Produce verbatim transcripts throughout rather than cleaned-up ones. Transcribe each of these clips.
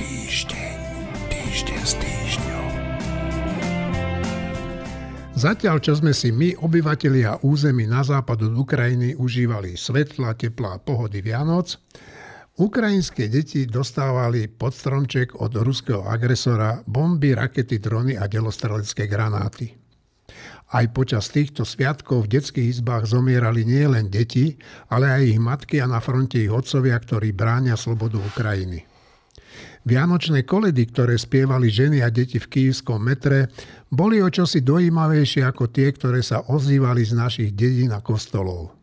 Týždeň, týždeň s týždňom. Zatiaľ, čo sme si my, obyvatelia území na západ od Ukrajiny, užívali svetla, tepla a pohody Vianoc, ukrajinské deti dostávali pod stromček od ruského agresora bomby, rakety, drony a delostrelecké granáty. Aj počas týchto sviatkov v detských izbách zomierali nielen deti, ale aj ich matky a na fronte ich otcovia, ktorí bránia slobodu Ukrajiny. Vianočné koledy, ktoré spievali ženy a deti v kyjevskom metre, boli o čosi dojímavejšie ako tie, ktoré sa ozývali z našich dedín a kostolov.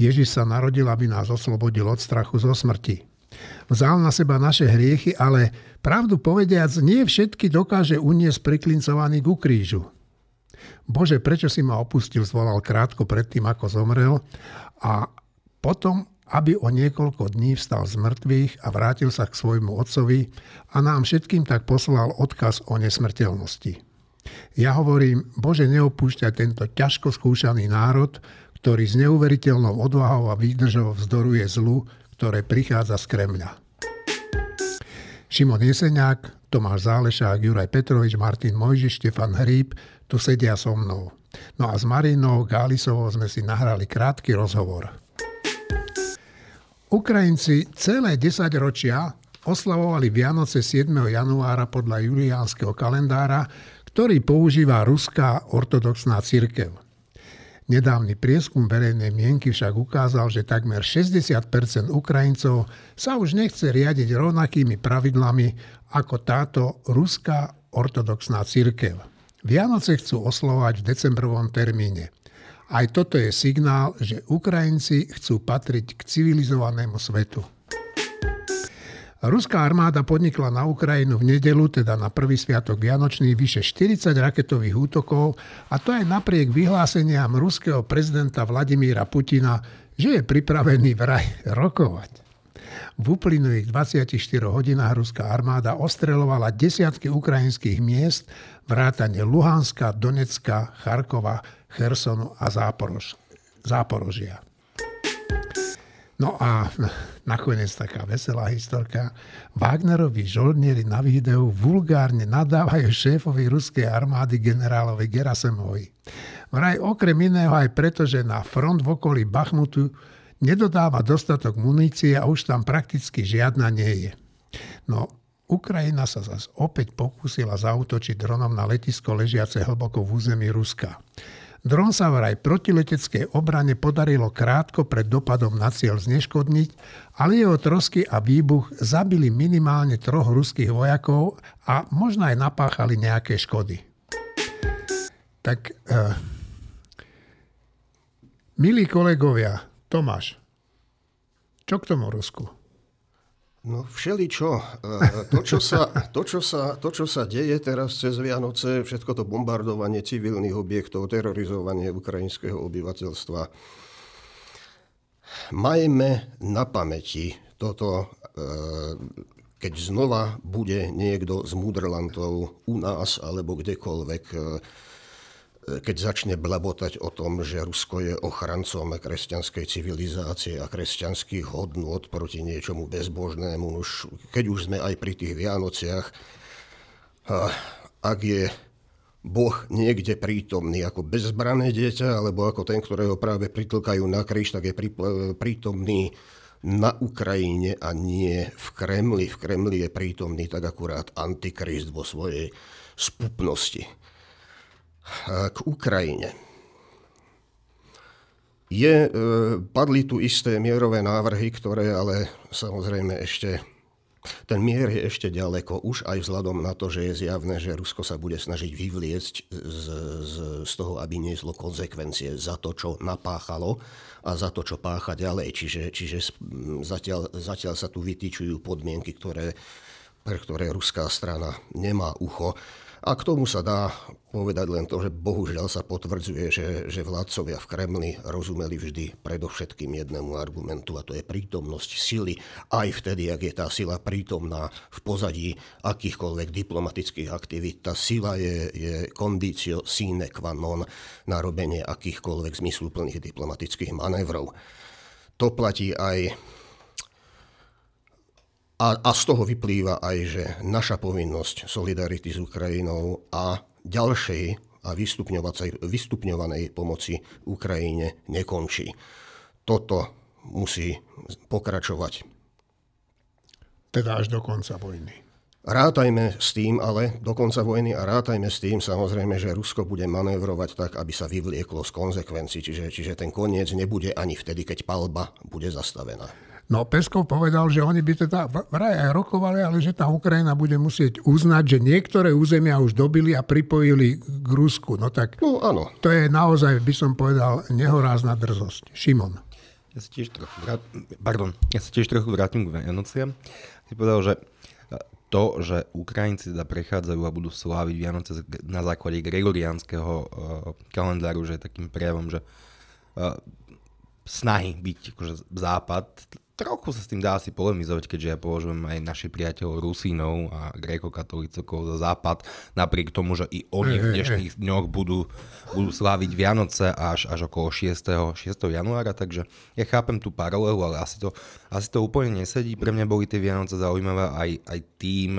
Ježiš sa narodil, aby nás oslobodil od strachu zo smrti. Vzal na seba naše hriechy, ale pravdu povediac, nie všetky dokáže uniesť priklincovaný ku krížu. Bože, prečo si ma opustil, zvolal krátko predtým, ako zomrel, a potom aby o niekoľko dní vstal z mŕtvych a vrátil sa k svojmu otcovi a nám všetkým tak poslal odkaz o nesmrteľnosti. Ja hovorím, Bože, neopúšťaj tento ťažko skúšaný národ, ktorý s neuveriteľnou odvahou a výdržou vzdoruje zlu, ktoré prichádza z Kremľa. Šimon Neseňák, Tomáš Zálešák, Juraj Petrovič, Martin Mojžiš, Štefan Hríb tu sedia so mnou. No a s Marínou Gálisovou sme si nahrali krátky rozhovor. Ukrajinci celé desaťročia oslavovali Vianoce siedmeho januára podľa juliánskeho kalendára, ktorý používa ruská ortodoxná cirkev. Nedávny prieskum verejnej mienky však ukázal, že takmer šesťdesiat percent Ukrajincov sa už nechce riadiť rovnakými pravidlami ako táto ruská ortodoxná cirkev. Vianoce chcú oslavovať v decembrovom termíne. Aj toto je signál, že Ukrajinci chcú patriť k civilizovanému svetu. Ruská armáda podnikla na Ukrajinu v nedeľu, teda na prvý sviatok Vianočný, vyše štyridsať raketových útokov, a to aj napriek vyhláseniam ruského prezidenta Vladimíra Putina, že je pripravený vraj rokovať. V uplynulých dvadsiatich štyroch hodinách ruská armáda ostreľovala desiatky ukrajinských miest, vrátane Luhanska, Donecka, Charkova, Chersonu a Záporož, Záporožia. No a nakoniec taká veselá historka. Wagnerovi žoldnieri na videu vulgárne nadávajú šéfovi ruskej armády generálovi Gerasimevovi. Vraj okrem iného aj preto, že na front v okolí Bachmutu nedodáva dostatok munície a už tam prakticky žiadna nie je. No, Ukrajina sa zase opäť pokúsila zaútočiť dronom na letisko ležiace hlboko v území Ruska. Dron sa vraj protileteckej obrane podarilo krátko pred dopadom na cieľ zneškodniť, ale jeho trosky a výbuch zabili minimálne troch ruských vojakov a možno aj napáchali nejaké škody. Tak, eh, milí kolegovia, Tomáš, čo k tomu Rusku? No všeličo. To čo, sa, to, čo sa, to, čo sa deje teraz cez Vianoce, všetko to bombardovanie civilných objektov, terorizovanie ukrajinského obyvateľstva. Majme na pamäti toto, keď znova bude niekto z múdrlantov u nás alebo kdekoľvek, keď začne blabotať o tom, že Rusko je ochrancom kresťanskej civilizácie a kresťanských hodnôt proti niečomu bezbožnému. Už, keď už sme aj pri tých Vianociach, ak je Boh niekde prítomný ako bezbrané dieťa, alebo ako ten, ktorého práve pritlkajú na kríž, tak je prítomný na Ukrajine a nie v Kremli. V Kremli je prítomný tak akurát Antikrist vo svojej spupnosti. K Ukrajine. Je, padli tu isté mierové návrhy, ktoré ale samozrejme ešte, ten mier je ešte ďaleko, už aj vzhľadom na to, že je zjavné, že Rusko sa bude snažiť vyvliecť z, z, z toho, aby nieslo konzekvencie za to, čo napáchalo a za to, čo pácha ďalej. Čiže, čiže zatiaľ, zatiaľ sa tu vytýčujú podmienky, ktoré, pre ktoré ruská strana nemá ucho. A k tomu sa dá povedať len to, že bohužiaľ sa potvrdzuje, že, že vládcovia v Kremli rozumeli vždy predovšetkým jednému argumentu, a to je prítomnosť sily. Aj vtedy, ak je tá sila prítomná v pozadí akýchkoľvek diplomatických aktivít, tá sila je, je conditio sine qua non na robenie akýchkoľvek zmysluplných diplomatických manévrov. To platí aj A, a z toho vyplýva aj, že naša povinnosť solidarity s Ukrajinou a ďalšej a vystupňovanej pomoci Ukrajine nekončí. Toto musí pokračovať. Teda až do konca vojny. Rátajme s tým, ale do konca vojny a rátajme s tým samozrejme, že Rusko bude manévrovať tak, aby sa vyvlieklo z konzekvencií. Čiže, čiže ten koniec nebude ani vtedy, keď palba bude zastavená. No Peskov povedal, že oni by teda vraj aj rokovali, ale že tá Ukrajina bude musieť uznať, že niektoré územia už dobili a pripojili k Rusku. No tak no, áno. To je naozaj, by som povedal, nehorázna drzosť. Šimon. Ja sa tiež trochu, vrát... Pardon. Ja sa tiež trochu vrátim k Vianociam. Si povedal, že to, že Ukrajinci teda prechádzajú a budú sláviť Vianoce na základe gregoriánskeho kalendáru, že je takým prejavom, že snahy byť akože západ. Trochu sa s tým dá asi polemizovať, keďže ja považujem aj našich priateľov Rusínov a grékokatolícov za západ, napriek tomu, že i oni v dnešných dňoch budú, budú sláviť Vianoce až, až okolo šiesteho januára, takže ja chápem tú paralelu, ale asi to, asi to úplne nesedí. Pre mňa boli tie Vianoce zaujímavé aj, aj tým,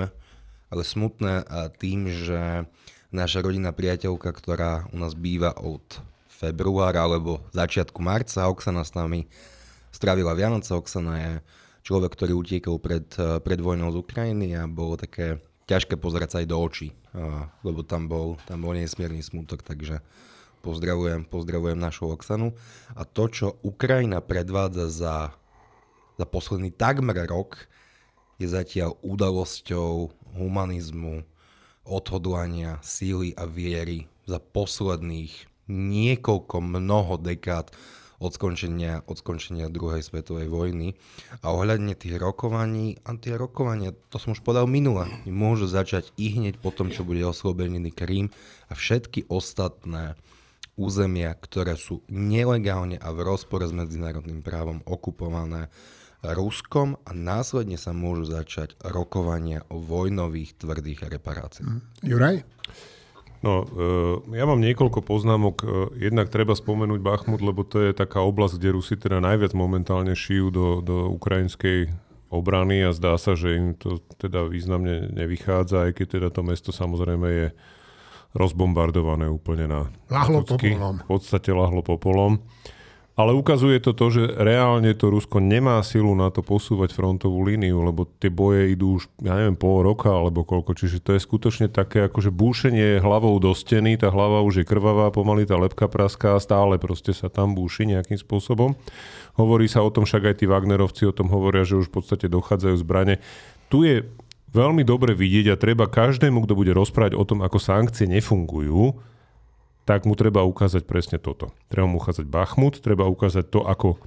ale smutné tým, že naša rodinná priateľka, ktorá u nás býva od februára alebo začiatku marca, Oksana s nami strávila Vianoce. Oksana je človek, ktorý utiekol pred, pred vojnou z Ukrajiny a bolo také ťažké pozerať sa aj do očí, lebo tam bol, tam bol nesmierny smutok, takže pozdravujem, pozdravujem našu Oksanu. A to, čo Ukrajina predvádza za, za posledný takmer rok, je zatiaľ udalosťou humanizmu, odhodlania, síly a viery za posledných niekoľko mnoho dekád Od skončenia, od skončenia druhej svetovej vojny. A ohľadne tých rokovaní, a tie rokovania, to som už podal minule, môžu začať i hneď po tom, čo bude oslobodený Krím a všetky ostatné územia, ktoré sú nelegálne a v rozpore s medzinárodným právom okupované Ruskom, a následne sa môžu začať rokovania o vojnových tvrdých reparáciách. Juraj? No, ja mám niekoľko poznámok. Jednak treba spomenúť Bachmut, lebo to je taká oblasť, kde Rusi teda najviac momentálne šijú do, do ukrajinskej obrany a zdá sa, že im to teda významne nevychádza, aj keď teda to mesto samozrejme je rozbombardované úplne na ľahlopoky. V podstate ľahlo popolom. Ale ukazuje to to, že reálne to Rusko nemá silu na to posúvať frontovú líniu, lebo tie boje idú už, ja neviem, pol roka alebo koľko. Čiže to je skutočne také akože búšenie hlavou do steny, tá hlava už je krvavá, pomaly tá lebka praská, stále proste sa tam búši nejakým spôsobom. Hovorí sa o tom, však aj tí Wagnerovci o tom hovoria, že už v podstate dochádzajú zbrane. Tu je veľmi dobre vidieť a treba každému, kto bude rozprávať o tom, ako sankcie nefungujú, tak mu treba ukázať presne toto. Treba mu ukázať Bachmut, treba ukázať to, ako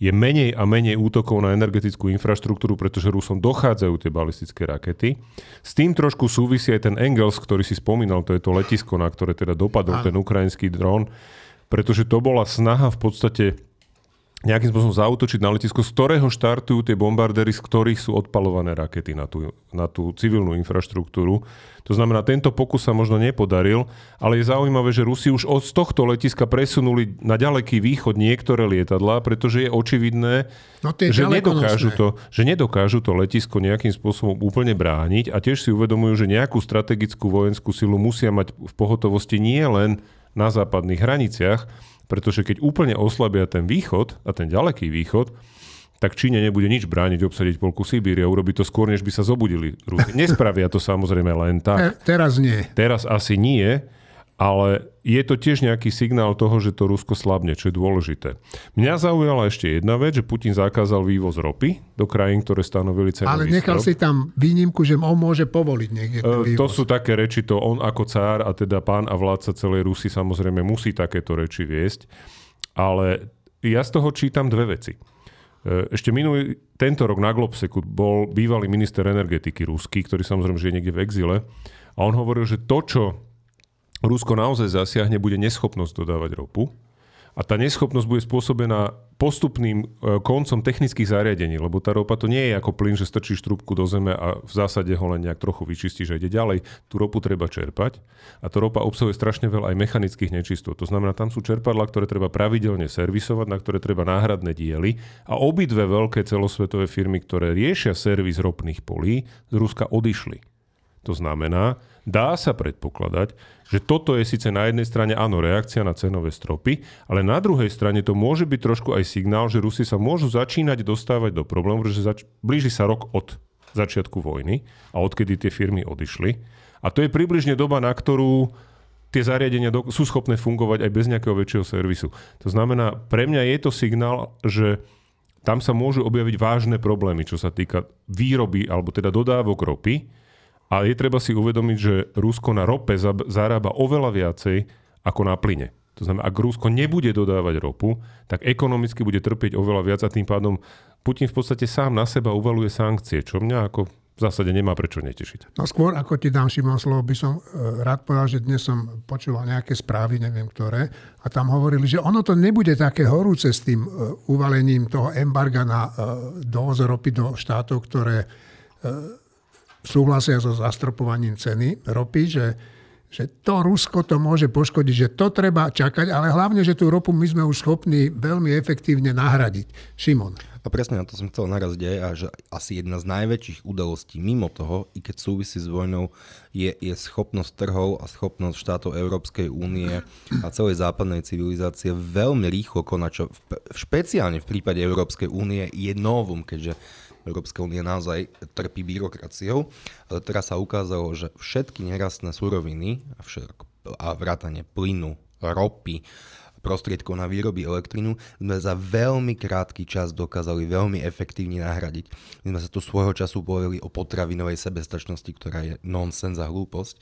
je menej a menej útokov na energetickú infraštruktúru, pretože Rusom dochádzajú tie balistické rakety. S tým trošku súvisí aj ten Engels, ktorý si spomínal, to je to letisko, na ktoré teda dopadol ten ukrajinský dron, pretože to bola snaha v podstate nejakým spôsobom zaútočiť na letisko, z ktorého štartujú tie bombardery, z ktorých sú odpalované rakety na tú, na tú civilnú infraštruktúru. To znamená, tento pokus sa možno nepodaril, ale je zaujímavé, že Rusi už od tohto letiska presunuli na ďaleký východ niektoré lietadlá, pretože je očividné, no je že, nedokážu to, že nedokážu to letisko nejakým spôsobom úplne brániť a tiež si uvedomujú, že nejakú strategickú vojenskú silu musia mať v pohotovosti nie len na západných hraniciach, pretože keď úplne oslabia ten východ a ten ďaleký východ, tak Číne nebude nič brániť obsadiť polku Sibírie a urobiť to skôr, než by sa zobudili Rusi. Nespravia to samozrejme len tak. Te, teraz nie. Teraz asi nie, ale je to tiež nejaký signál toho, že to Rusko slabne, čo je dôležité. Mňa zaujala ešte jedna vec, že Putin zakázal vývoz ropy do krajín, ktoré stanovili cenový strop. Ale nechal si tam výnimku, že on môže povoliť niekde ten vývoz. To sú také reči, to on ako cár a teda pán a vládca celej Rusy samozrejme musí takéto reči viesť. Ale ja z toho čítam dve veci. Ešte minulý, tento rok na Globseku bol bývalý minister energetiky ruský, ktorý samozrejme žije niekde v exile. A on hovoril, že to, čo Rusko naozaj zasiahne, bude neschopnosť dodávať ropu. A tá neschopnosť bude spôsobená postupným koncom technických zariadení, lebo tá ropa to nie je ako plyn, že strčíš trúbku do zeme a v zásade ho len nejak trochu vyčistíš a ide ďalej. Tú ropu treba čerpať a tá ropa obsahuje strašne veľa aj mechanických nečistot. To znamená, tam sú čerpadlá, ktoré treba pravidelne servisovať, na ktoré treba náhradné diely a obidve veľké celosvetové firmy, ktoré riešia servis ropných polí, z Ruska odišli. To znamená, dá sa predpokladať, že toto je síce na jednej strane áno, reakcia na cenové stropy, ale na druhej strane to môže byť trošku aj signál, že Rusi sa môžu začínať dostávať do problémov, že zač- blíži sa rok od začiatku vojny a odkedy tie firmy odišli. A to je približne doba, na ktorú tie zariadenia do- sú schopné fungovať aj bez nejakého väčšieho servisu. To znamená, pre mňa je to signál, že tam sa môžu objaviť vážne problémy, čo sa týka výroby alebo teda dodávok ropy. A je treba si uvedomiť, že Rusko na rope zarába oveľa viacej ako na plyne. To znamená, ak Rusko nebude dodávať ropu, tak ekonomicky bude trpieť oveľa viac a tým pádom Putin v podstate sám na seba uvaluje sankcie, čo mňa ako v zásade nemá prečo netešiť. No skôr, ako ti dám, Šimon, slovo, by som rád povedal, že dnes som počúval nejaké správy, neviem ktoré, a tam hovorili, že ono to nebude také horúce s tým uvalením toho embarga na dovoz ropy do štátov, ktoré súhlasia so zastropovaním ceny ropy, že, že to Rusko to môže poškodiť, že to treba čakať, ale hlavne, že tú ropu my sme už schopní veľmi efektívne nahradiť. Šimon. A presne na to som chcel naraziť aj, a že asi jedna z najväčších udalostí mimo toho, i keď súvisí s vojnou, je, je schopnosť trhov a schopnosť štátov Európskej únie a celej západnej civilizácie veľmi rýchlo konať, čo v, špeciálne v prípade Európskej únie je novum, keďže Európska únia naozaj trpí byrokraciou, ale teraz sa ukázalo, že všetky nerastné suroviny a, a vrátane plynu, ropy, prostriedkov na výroby elektrinu sme za veľmi krátky čas dokázali veľmi efektívne nahradiť. My sme sa tu svojho času bojili o potravinovej sebestačnosti, ktorá je nonsens a hlúposť,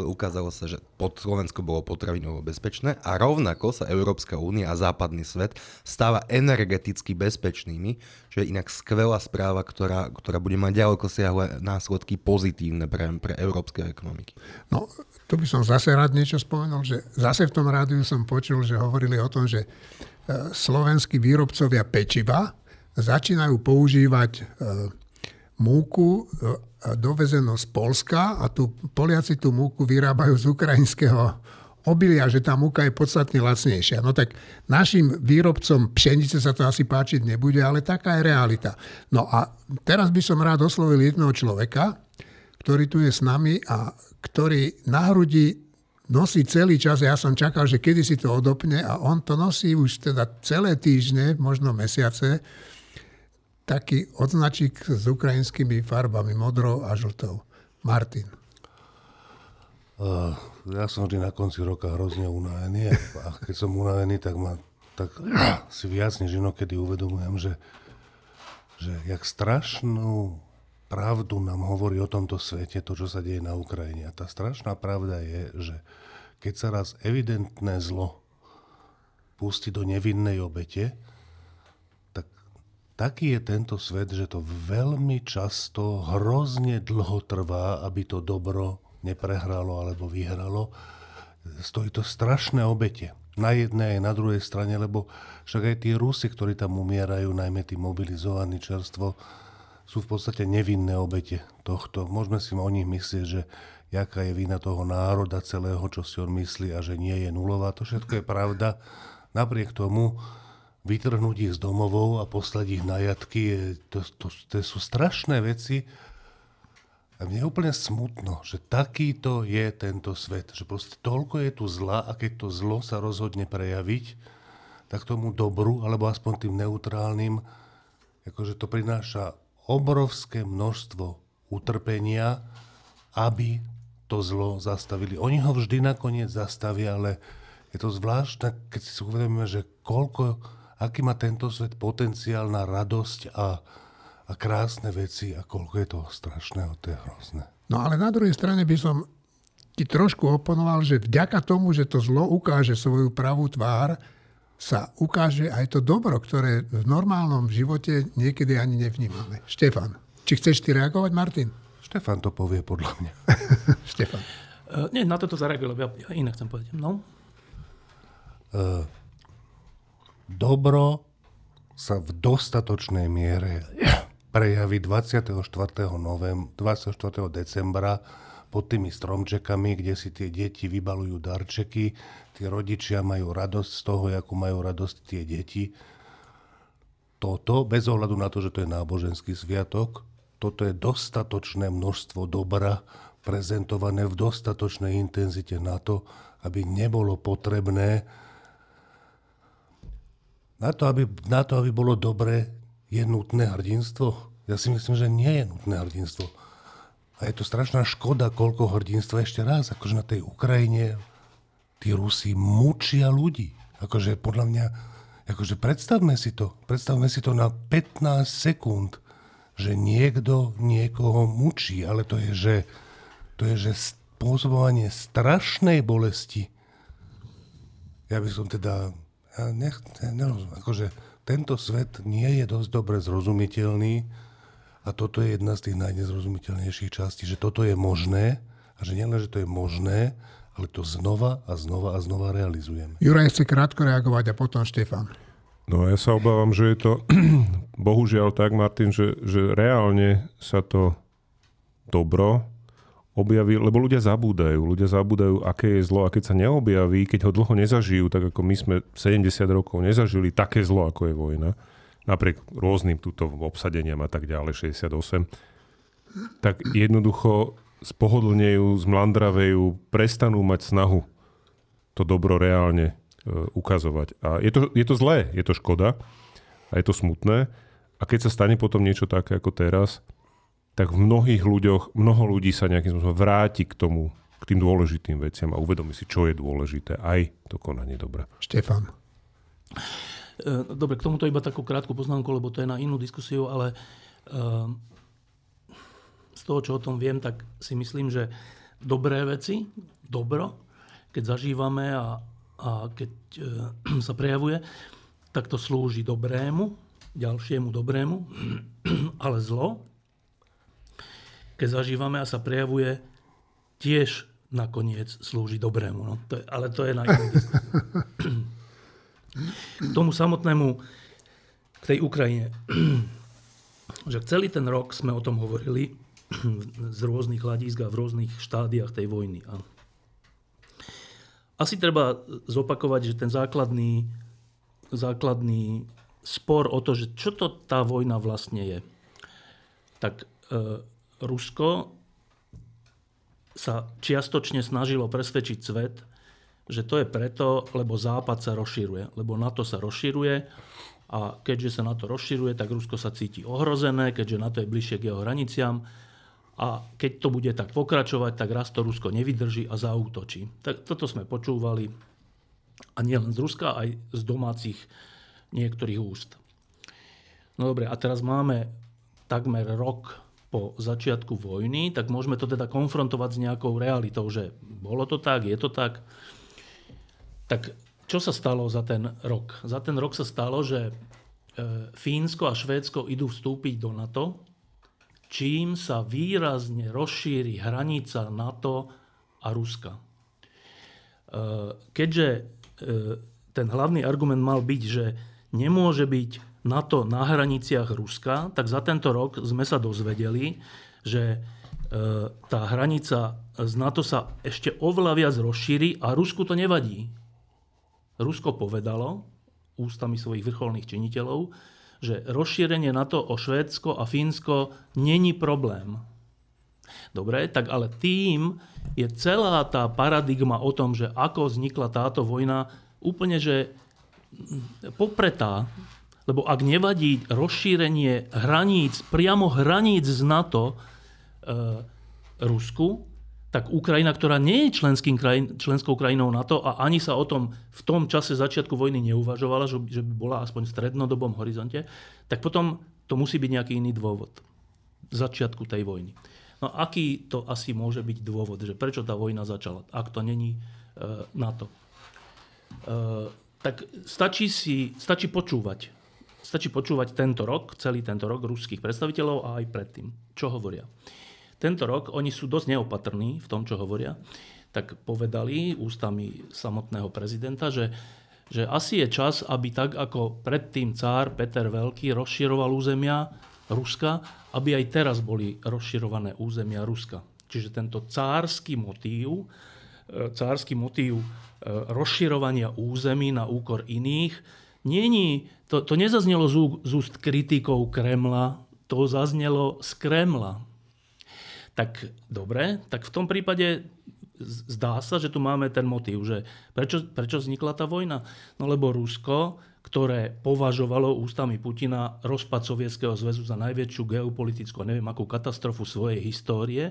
ale ukázalo sa, že pod Slovensko bolo potravinovo bezpečné a rovnako sa Európska únia a západný svet stáva energeticky bezpečnými, čo je inak skvelá správa, ktorá, ktorá bude mať ďaleko siahle následky pozitívne pre, pre európske ekonomiky. No, tu by som zase rád niečo spomenul, že zase v tom rádiu som počul, že hovorili o tom, že slovenskí výrobcovia pečiva začínajú používať múku dovezenú z Poľska a tu Poliaci tú múku vyrábajú z ukrajinského obilia, že tá múka je podstatne lacnejšia. No tak našim výrobcom pšenice sa to asi páčiť nebude, ale taká je realita. No a teraz by som rád oslovil jedného človeka, ktorý tu je s nami a ktorý na hrudi nosí celý čas. Ja som čakal, že kedy si to odopne a on to nosí už teda celé týždne, možno mesiace, taký odznačík s ukrajinskými farbami, modrou a žltou. Martin. Uh, ja som vždy na konci roka hrozne unavený a keď som unavený, tak, ma, tak si viac než inokedy uvedomujem, že, že jak strašnú pravdu nám hovorí o tomto svete, to, čo sa deje na Ukrajine. A tá strašná pravda je, že keď sa raz evidentné zlo pustí do nevinnej obete, tak taký je tento svet, že to veľmi často hrozne dlho trvá, aby to dobro neprehralo alebo vyhralo. Stojí to strašné obete. Na jednej aj na druhej strane, lebo však aj tí Rusi, ktorí tam umierajú, najmä tí mobilizovaní čerstvo, sú v podstate nevinné obete tohto. Môžeme si o nich myslieť, že jaká je vina toho národa celého, čo si on myslí a že nie je nulová. To všetko je pravda. Napriek tomu vytrhnúť ich z domovov a poslať ich na jatky, to, to, to sú strašné veci. A mne je úplne smutno, že takýto je tento svet. Že proste toľko je tu zla a keď to zlo sa rozhodne prejaviť, tak tomu dobru, alebo aspoň tým neutrálnym, akože to prináša obrovské množstvo utrpenia, aby to zlo zastavili. Oni ho vždy nakoniec zastavia, ale je to zvláštne, keď si uvedomíme, že koľko, aký má tento svet potenciál na radosť a, a krásne veci a koľko je toho strašného, to je hrozné. No ale na druhej strane by som ti trošku oponoval, že vďaka tomu, že to zlo ukáže svoju pravú tvár, sa ukáže aj to dobro, ktoré v normálnom živote niekedy ani nevnímame. Štefan, či chceš ty reagovať, Martin? Štefan to povie podľa mňa. Štefan. Uh, nie, na toto zareagujem, ja inak chcem povedať. No? Uh, dobro sa v dostatočnej miere prejaví dvadsiateho štvrtého novembra, dvadsiateho štvrtého decembra pod tými stromčekami, kde si tie deti vybalujú darčeky, tí rodičia majú radosť z toho, ako majú radosť tie deti. Toto, bez ohľadu na to, že to je náboženský sviatok, toto je dostatočné množstvo dobra prezentované v dostatočnej intenzite na to, aby nebolo potrebné na to, aby, na to, aby bolo dobré, je nutné hrdinstvo. Ja si myslím, že nie je nutné hrdinstvo. A je to strašná škoda, koľko hrdinstva ešte raz. Akože na tej Ukrajine tí Rusi mučia ľudí. Akože podľa mňa, akože predstavme si to. Predstavme si to na pätnásť sekúnd, že niekto niekoho mučí. Ale to je, že, to je, že spôsobovanie strašnej bolesti. Ja by som teda... Ja nech, ja nerozum, akože tento svet nie je dosť dobre zrozumiteľný. A toto je jedna z tých najnezrozumiteľnejších častí, že toto je možné a že nielen, že to je možné, ale to znova a znova a znova realizujeme. Juraj chce krátko reagovať a potom Štefan. No ja sa obávam, že je to bohužiaľ tak, Martin, že, že reálne sa to dobro objaví, lebo ľudia zabúdajú. Ľudia zabúdajú, aké je zlo, a keď sa neobjaví, keď ho dlho nezažijú, tak ako my sme sedemdesiat rokov nezažili také zlo, ako je vojna, napriek rôznym túto obsadeniam a tak ďalej, šesťdesiatosem, tak jednoducho spohodlnejú, zmlandravejú, prestanú mať snahu to dobro reálne e, ukazovať. A je to, je to zlé, je to škoda a je to smutné. A keď sa stane potom niečo také ako teraz, tak v mnohých ľuďoch, mnoho ľudí sa nejakým spôsobom vráti k tomu, k tým dôležitým veciam a uvedomí si, čo je dôležité, aj to konanie dobra. Štefan. Dobre, k tomuto iba takú krátku poznámku, lebo to je na inú diskusiu, ale z toho, čo o tom viem, tak si myslím, že dobré veci, dobro, keď zažívame a, a keď sa prejavuje, tak to slúži dobrému, ďalšiemu dobrému, ale zlo, keď zažívame a sa prejavuje, tiež nakoniec slúži dobrému. No, to je, ale to je na inú diskusiu. K tomu samotnému, k tej Ukrajine, že celý ten rok sme o tom hovorili z rôznych hľadísk a v rôznych štádiách tej vojny. A asi treba zopakovať, že ten základný, základný spor o to, že čo to tá vojna vlastne je. Tak e, Rusko sa čiastočne snažilo presvedčiť svet, že to je preto, lebo Západ sa rozširuje, lebo NATO sa rozširuje a keďže sa NATO rozširuje, tak Rusko sa cíti ohrozené, keďže NATO je bližšie k jeho hraniciam a keď to bude tak pokračovať, tak raz to Rusko nevydrží a zaútočí. Tak toto sme počúvali a nielen z Ruska, aj z domácich niektorých úst. No dobre, a teraz máme takmer rok po začiatku vojny, tak môžeme to teda konfrontovať s nejakou realitou, že bolo to tak, je to tak. Tak čo sa stalo za ten rok? Za ten rok sa stalo, že Fínsko a Švédsko idú vstúpiť do NATO, čím sa výrazne rozšíri hranica NATO a Ruska. Keďže ten hlavný argument mal byť, že nemôže byť NATO na hraniciach Ruska, tak za tento rok sme sa dozvedeli, že tá hranica z NATO sa ešte oveľa viac rozšíri a Rusku to nevadí. Rusko povedalo ústami svojich vrcholných činiteľov, že rozšírenie NATO o Švédsko a Fínsko není problém. Dobre, tak ale tým je celá tá paradigma o tom, že ako vznikla táto vojna, úplne že popretá. Lebo ak nevadí rozšírenie hraníc, priamo hraníc z NATO e, Rusku, tak Ukrajina, ktorá nie je členským krajin, členskou krajinou NATO a ani sa o tom v tom čase začiatku vojny neuvažovala, že, že by bola aspoň v strednodobom horizonte, tak potom to musí byť nejaký iný dôvod v začiatku tej vojny. No aký to asi môže byť dôvod, že prečo tá vojna začala, ak to není e, NATO? E, tak stačí, si, stačí počúvať. Stačí počúvať tento rok, celý tento rok ruských predstaviteľov a aj predtým, čo hovoria. Tento rok oni sú dosť neopatrní v tom, čo hovoria, tak povedali ústami samotného prezidenta, že, že asi je čas, aby tak ako predtým cár Peter Veľký rozširoval územia Ruska, aby aj teraz boli rozširované územia Ruska. Čiže tento cársky motív, cársky motív rozširovania území na úkor iných, nie, nie, to, to nezaznelo z úst kritikov Kremla, to zaznelo z Kremla. Tak dobre, tak v tom prípade zdá sa, že tu máme ten motív, že prečo, prečo vznikla tá vojna? No lebo Rusko, ktoré považovalo ústami Putina rozpad Sovietskeho zväzu za najväčšiu geopolitickú, neviem akú katastrofu svojej histórie,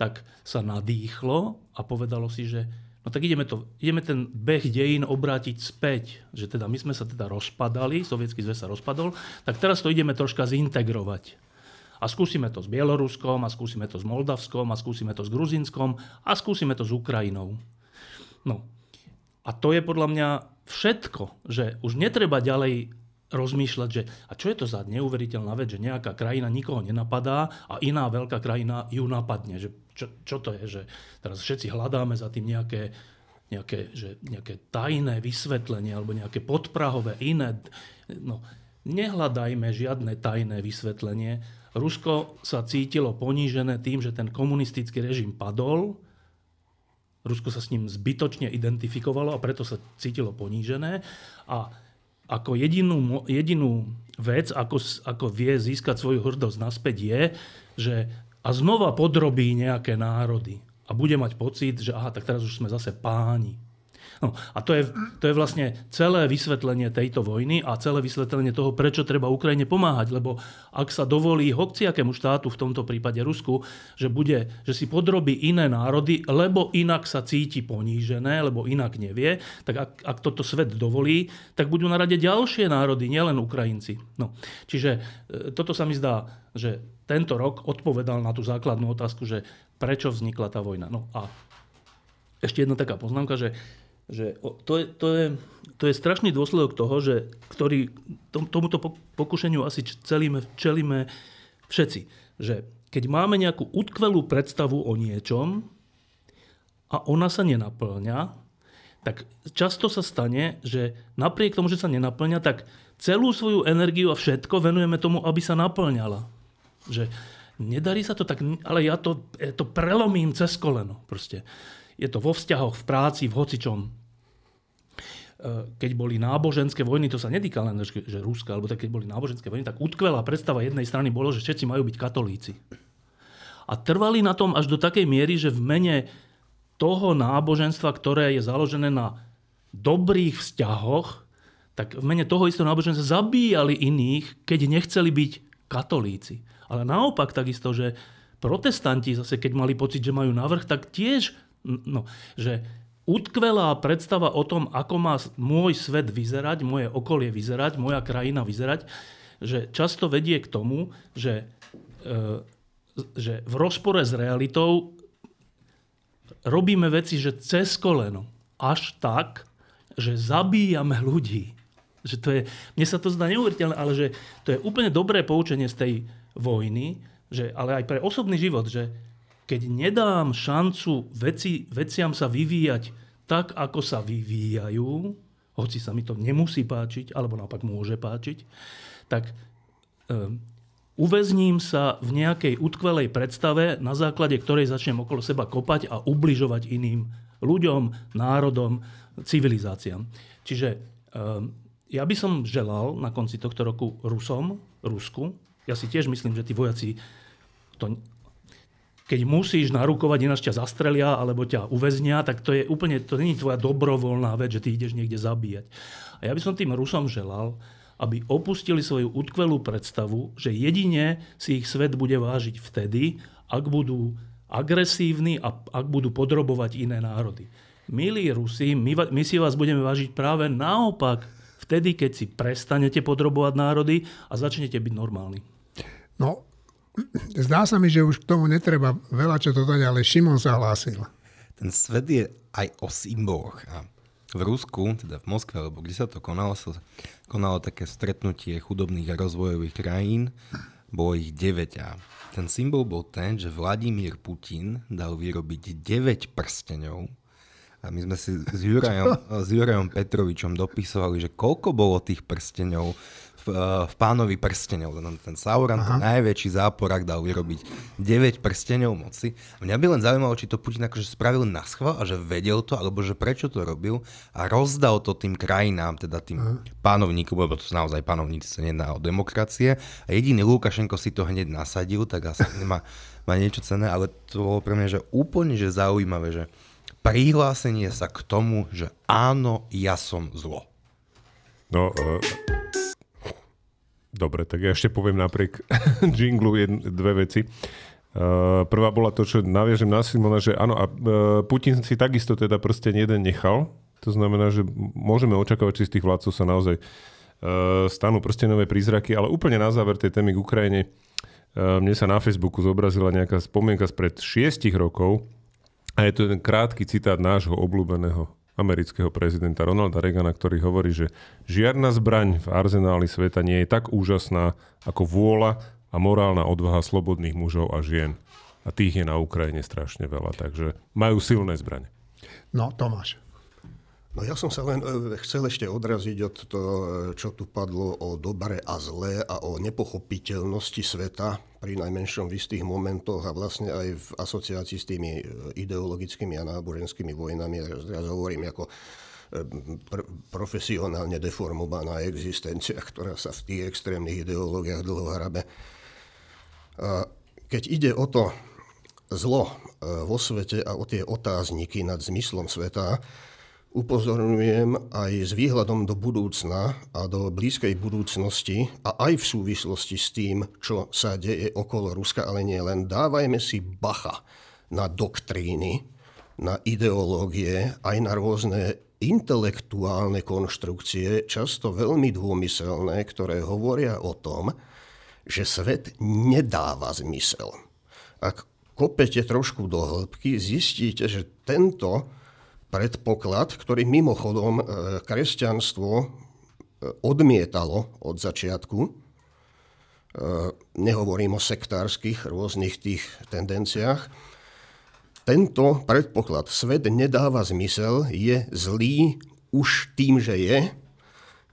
tak sa nadýchlo a povedalo si, že no tak ideme, to, ideme ten beh dejín obrátiť späť, že teda my sme sa teda rozpadali, Sovietský zväz sa rozpadol, tak teraz to ideme troška zintegrovať. A skúsime to s Bieloruskom, a skúsime to s Moldavskom, a skúsime to s Gruzinskom, a skúsime to s Ukrajinou. No a to je podľa mňa všetko, že už netreba ďalej rozmýšľať, že a čo je to za neuveriteľná vec, že nejaká krajina nikoho nenapadá a iná veľká krajina ju napadne. Že čo, čo to je, že teraz všetci hľadáme za tým nejaké, nejaké, že nejaké tajné vysvetlenie alebo nejaké podprahové iné. No, nehľadajme žiadne tajné vysvetlenie. Rusko sa cítilo ponížené tým, že ten komunistický režim padol. Rusko sa s ním zbytočne identifikovalo a preto sa cítilo ponížené. A ako jedinú, jedinú vec, ako, ako vie získať svoju hrdosť naspäť je, že a znova podrobí nejaké národy. A bude mať pocit, že aha, tak teraz už sme zase páni. No, a to je, to je vlastne celé vysvetlenie tejto vojny a celé vysvetlenie toho, prečo treba Ukrajine pomáhať. Lebo ak sa dovolí hociakému štátu, v tomto prípade Rusku, že, bude, že si podrobí iné národy, lebo inak sa cíti ponížené, lebo inak nevie, tak ak, ak toto svet dovolí, tak budú na rade ďalšie národy, nielen Ukrajinci. No, čiže toto sa mi zdá, že tento rok odpovedal na tú základnú otázku, že prečo vznikla tá vojna. No a ešte jedna taká poznámka, že Že to, je, to, je, to je strašný dôsledok toho, že ktorý tom, tomuto pokušeniu asi čelíme, čelíme všetci. Že keď máme nejakú utkvelú predstavu o niečom a ona sa nenapĺňa, tak často sa stane, že napriek tomu, že sa nenapĺňa, tak celú svoju energiu a všetko venujeme tomu, aby sa napĺňala. Že nedarí sa to tak, ale ja to, ja to prelomím cez koleno proste. Je to vo vzťahoch, v práci, v hocičom. Keď boli náboženské vojny, to sa netýka len, že Ruska, alebo tak, keď boli náboženské vojny, tak utkvelá predstava jednej strany bolo, že všetci majú byť katolíci. A trvali na tom až do takej miery, že v mene toho náboženstva, ktoré je založené na dobrých vzťahoch, tak v mene toho istého náboženstva zabíjali iných, keď nechceli byť katolíci. Ale naopak takisto, že protestanti zase, keď mali pocit, že majú navrch, tak tiež... No, že utkvelá predstava o tom, ako má môj svet vyzerať, moje okolie vyzerať, moja krajina vyzerať, že často vedie k tomu, že, e, že v rozpore s realitou robíme veci, že cez koleno. Až tak, že zabíjame ľudí. Že to je, mne sa to zdá neuveriteľné, ale že to je úplne dobré poučenie z tej vojny, že, ale aj pre osobný život, že keď nedám šancu veci, veciam sa vyvíjať tak, ako sa vyvíjajú, hoci sa mi to nemusí páčiť, alebo naopak môže páčiť, tak um, uväzním sa v nejakej utkvelej predstave, na základe ktorej začnem okolo seba kopať a ubližovať iným ľuďom, národom, civilizáciám. Čiže um, ja by som želal na konci tohto roku Rusom, Rusku, ja si tiež myslím, že tí vojaci to... Keď musíš narukovať, ináč ťa zastrelia alebo ťa uväznia, tak to je úplne, to nie je tvoja dobrovoľná vec, že ty ideš niekde zabíjať. A ja by som tým Rusom želal, aby opustili svoju utkvelú predstavu, že jedine si ich svet bude vážiť vtedy, ak budú agresívni a ak budú podrobovať iné národy. Milí Rusi, my, my si vás budeme vážiť práve naopak, vtedy, keď si prestanete podrobovať národy a začnete byť normálni. No, zdá sa mi, že už k tomu netreba veľa čo dodať, ale Šimon sa hlásil. Ten svet je aj o symboloch. A v Rusku, teda v Moskve, alebo kde sa to konalo, sa konalo také stretnutie chudobných a rozvojových krajín. Bolo ich deväť. A ten symbol bol ten, že Vladimír Putin dal vyrobiť deväť prsteňov a A my sme si s Jurajom, s Jurajom Petrovičom dopisovali, že koľko bolo tých prsteňov v, v Pánovi prsteňov. Ten Sauron, ten najväčší záporák, dal vyrobiť deväť prsteňov moci. A mňa by len zaujímalo, či to Putin akože spravil naschvál a že vedel to, alebo že prečo to robil a rozdal to tým krajinám, teda tým Aha. pánovníkom, lebo to naozaj pánovníci sa nejedná o demokracie. A jediný Lukašenko si to hneď nasadil, tak asi má, má niečo cenné, ale to bolo pre mňa že úplne že zaujímavé, že prihlásenie sa k tomu, že áno, ja som zlo. No, uh, dobre, tak ja ešte poviem napriek džinglu jedn, dve veci. Uh, prvá bola to, čo naviažem na Simona, že áno, a uh, Putin si takisto teda prsteň jeden nechal. To znamená, že môžeme očakávať, či z tých vládcov sa naozaj uh, stanú prstenové prízraky, ale úplne na záver tej témy k Ukrajine. Uh, mne sa na Facebooku zobrazila nejaká spomienka spred šiestich rokov, a je to ten krátky citát nášho obľúbeného amerického prezidenta Ronalda Reagana, ktorý hovorí, že žiadna zbraň v arzenáli sveta nie je tak úžasná ako vôľa a morálna odvaha slobodných mužov a žien. A tých je na Ukrajine strašne veľa, takže majú silné zbrane. No, Tomáš. No ja som sa len chcel ešte odraziť od toho, čo tu padlo o dobre a zlé a o nepochopiteľnosti sveta, pri najmenšom v istých momentoch a vlastne aj v asociácii s tými ideologickými a náboženskými vojnami. Ja hovorím ako pr- profesionálne deformovaná existencia, ktorá sa v tých extrémnych ideológiách dlho hrabe. Keď ide o to zlo vo svete a o tie otázniky nad zmyslom sveta, upozorňujem aj s výhľadom do budúcna a do blízkej budúcnosti a aj v súvislosti s tým, čo sa deje okolo Ruska, ale nie len. Dávajme si bacha na doktríny, na ideológie, aj na rôzne intelektuálne konštrukcie, často veľmi dômyselné, ktoré hovoria o tom, že svet nedáva zmysel. Ak kopete trošku do hĺbky, zistíte, že tento predpoklad, ktorý mimochodom kresťanstvo odmietalo od začiatku. Nehovorím o sektárskych rôznych tých tendenciách. Tento predpoklad, svet nedáva zmysel, je zlý už tým, že je,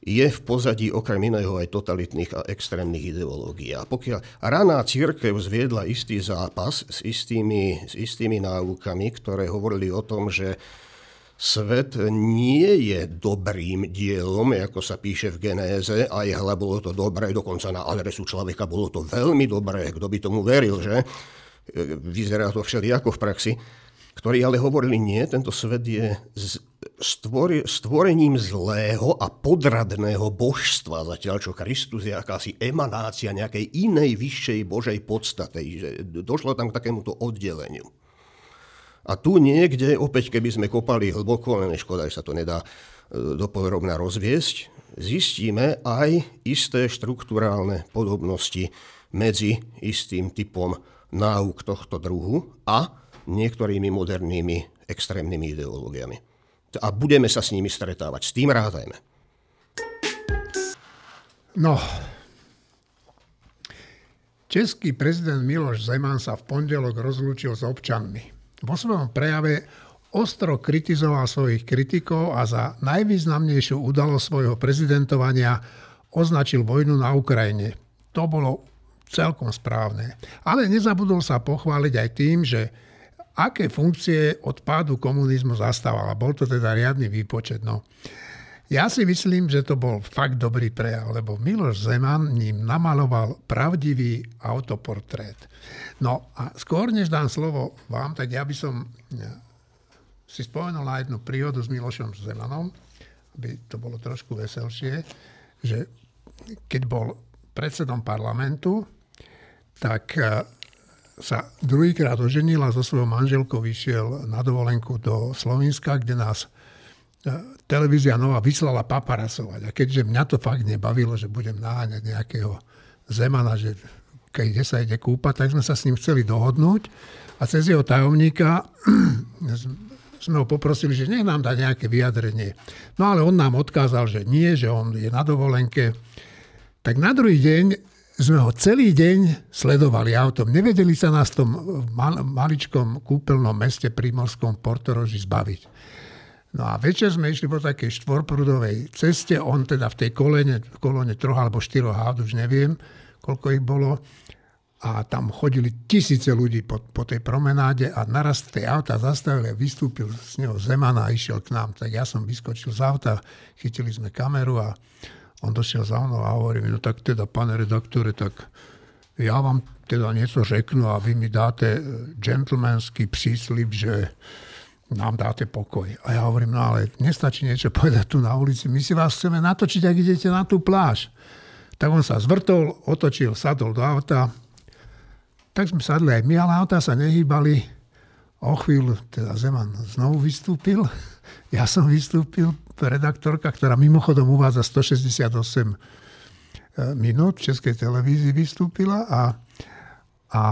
je v pozadí okrem iného aj totalitných a extrémnych ideológií. A pokiaľ raná cirkev zviedla istý zápas s istými, s istými náukami, ktoré hovorili o tom, že svet nie je dobrým dielom, ako sa píše v Genéze, aj hla bolo to dobré, dokonca na adresu človeka bolo to veľmi dobré, kto by tomu veril, že? Vyzerá to všelijako v praxi, ktorí ale hovorili, nie, tento svet je stvor, stvorením zlého a podradného božstva, zatiaľ čo Kristus je akási emanácia nejakej inej vyššej božej podstaty, že došlo tam k takémuto oddeleniu. A tu niekde, opäť keby sme kopali hlboko, len škoda, že sa to nedá dopodrobna rozviesť, zistíme aj isté štrukturálne podobnosti medzi istým typom náuk tohto druhu a niektorými modernými extrémnymi ideológiami. A budeme sa s nimi stretávať. S tým rátajme. No... Český prezident Miloš Zeman sa v pondelok rozlúčil s občanmi. Vo svojom prejave ostro kritizoval svojich kritikov a za najvýznamnejšiu udalosť svojho prezidentovania označil vojnu na Ukrajine. To bolo celkom správne. Ale nezabudol sa pochváliť aj tým, že aké funkcie od pádu komunizmu zastával. Bol to teda riadny výpočet. No. Ja si myslím, že to bol fakt dobrý prejav, lebo Miloš Zeman ním namaloval pravdivý autoportrét. No a skôr, než dám slovo vám, tak ja by som si spomenul na jednu príhodu s Milošom Zemanom, aby to bolo trošku veselšie, že keď bol predsedom parlamentu, tak sa druhýkrát oženil a so svojou manželkou vyšiel na dovolenku do Slovenska, kde nás televízia Nova vyslala paparasovať. A keďže mňa to fakt nebavilo, že budem naháňať nejakého Zemana, že kde sa ide kúpať, tak sme sa s ním chceli dohodnúť a cez jeho tajomníka sme ho poprosili, že nech nám dá nejaké vyjadrenie. No ale on nám odkázal, že nie, že on je na dovolenke. Tak na druhý deň sme ho celý deň sledovali autom. Nevedeli sa nás v tom maličkom kúpeľnom meste primorskom Portoroži zbaviť. No a večer sme išli po takej štvorprúdovej ceste, on teda v tej kolóne, v kolóne troch alebo štyroch hád, už neviem, koľko ich bolo. A tam chodili tisíce ľudí po, po tej promenáde a naraz tie auta zastavili a vystúpil z neho Zeman a išiel k nám. Tak ja som vyskočil z auta, chytili sme kameru a on došiel za mnou a hovorí mi, no tak teda, pane redaktore, tak ja vám teda niečo řeknu a vy mi dáte gentlemanský prísľub, že nám dáte pokoj. A ja hovorím, no ale nestačí niečo povedať tu na ulici, my si vás chceme natočiť, ak idete na tú pláž. Tak on sa zvrtol, otočil, sadol do auta. Tak sme sadli aj my, ale auta sa nehýbali. O chvíľu teda Zeman znovu vystúpil. Ja som vystúpil, redaktorka, ktorá mimochodom uvádza stošesťdesiatosem minút v Českej televízii, vystúpila a, a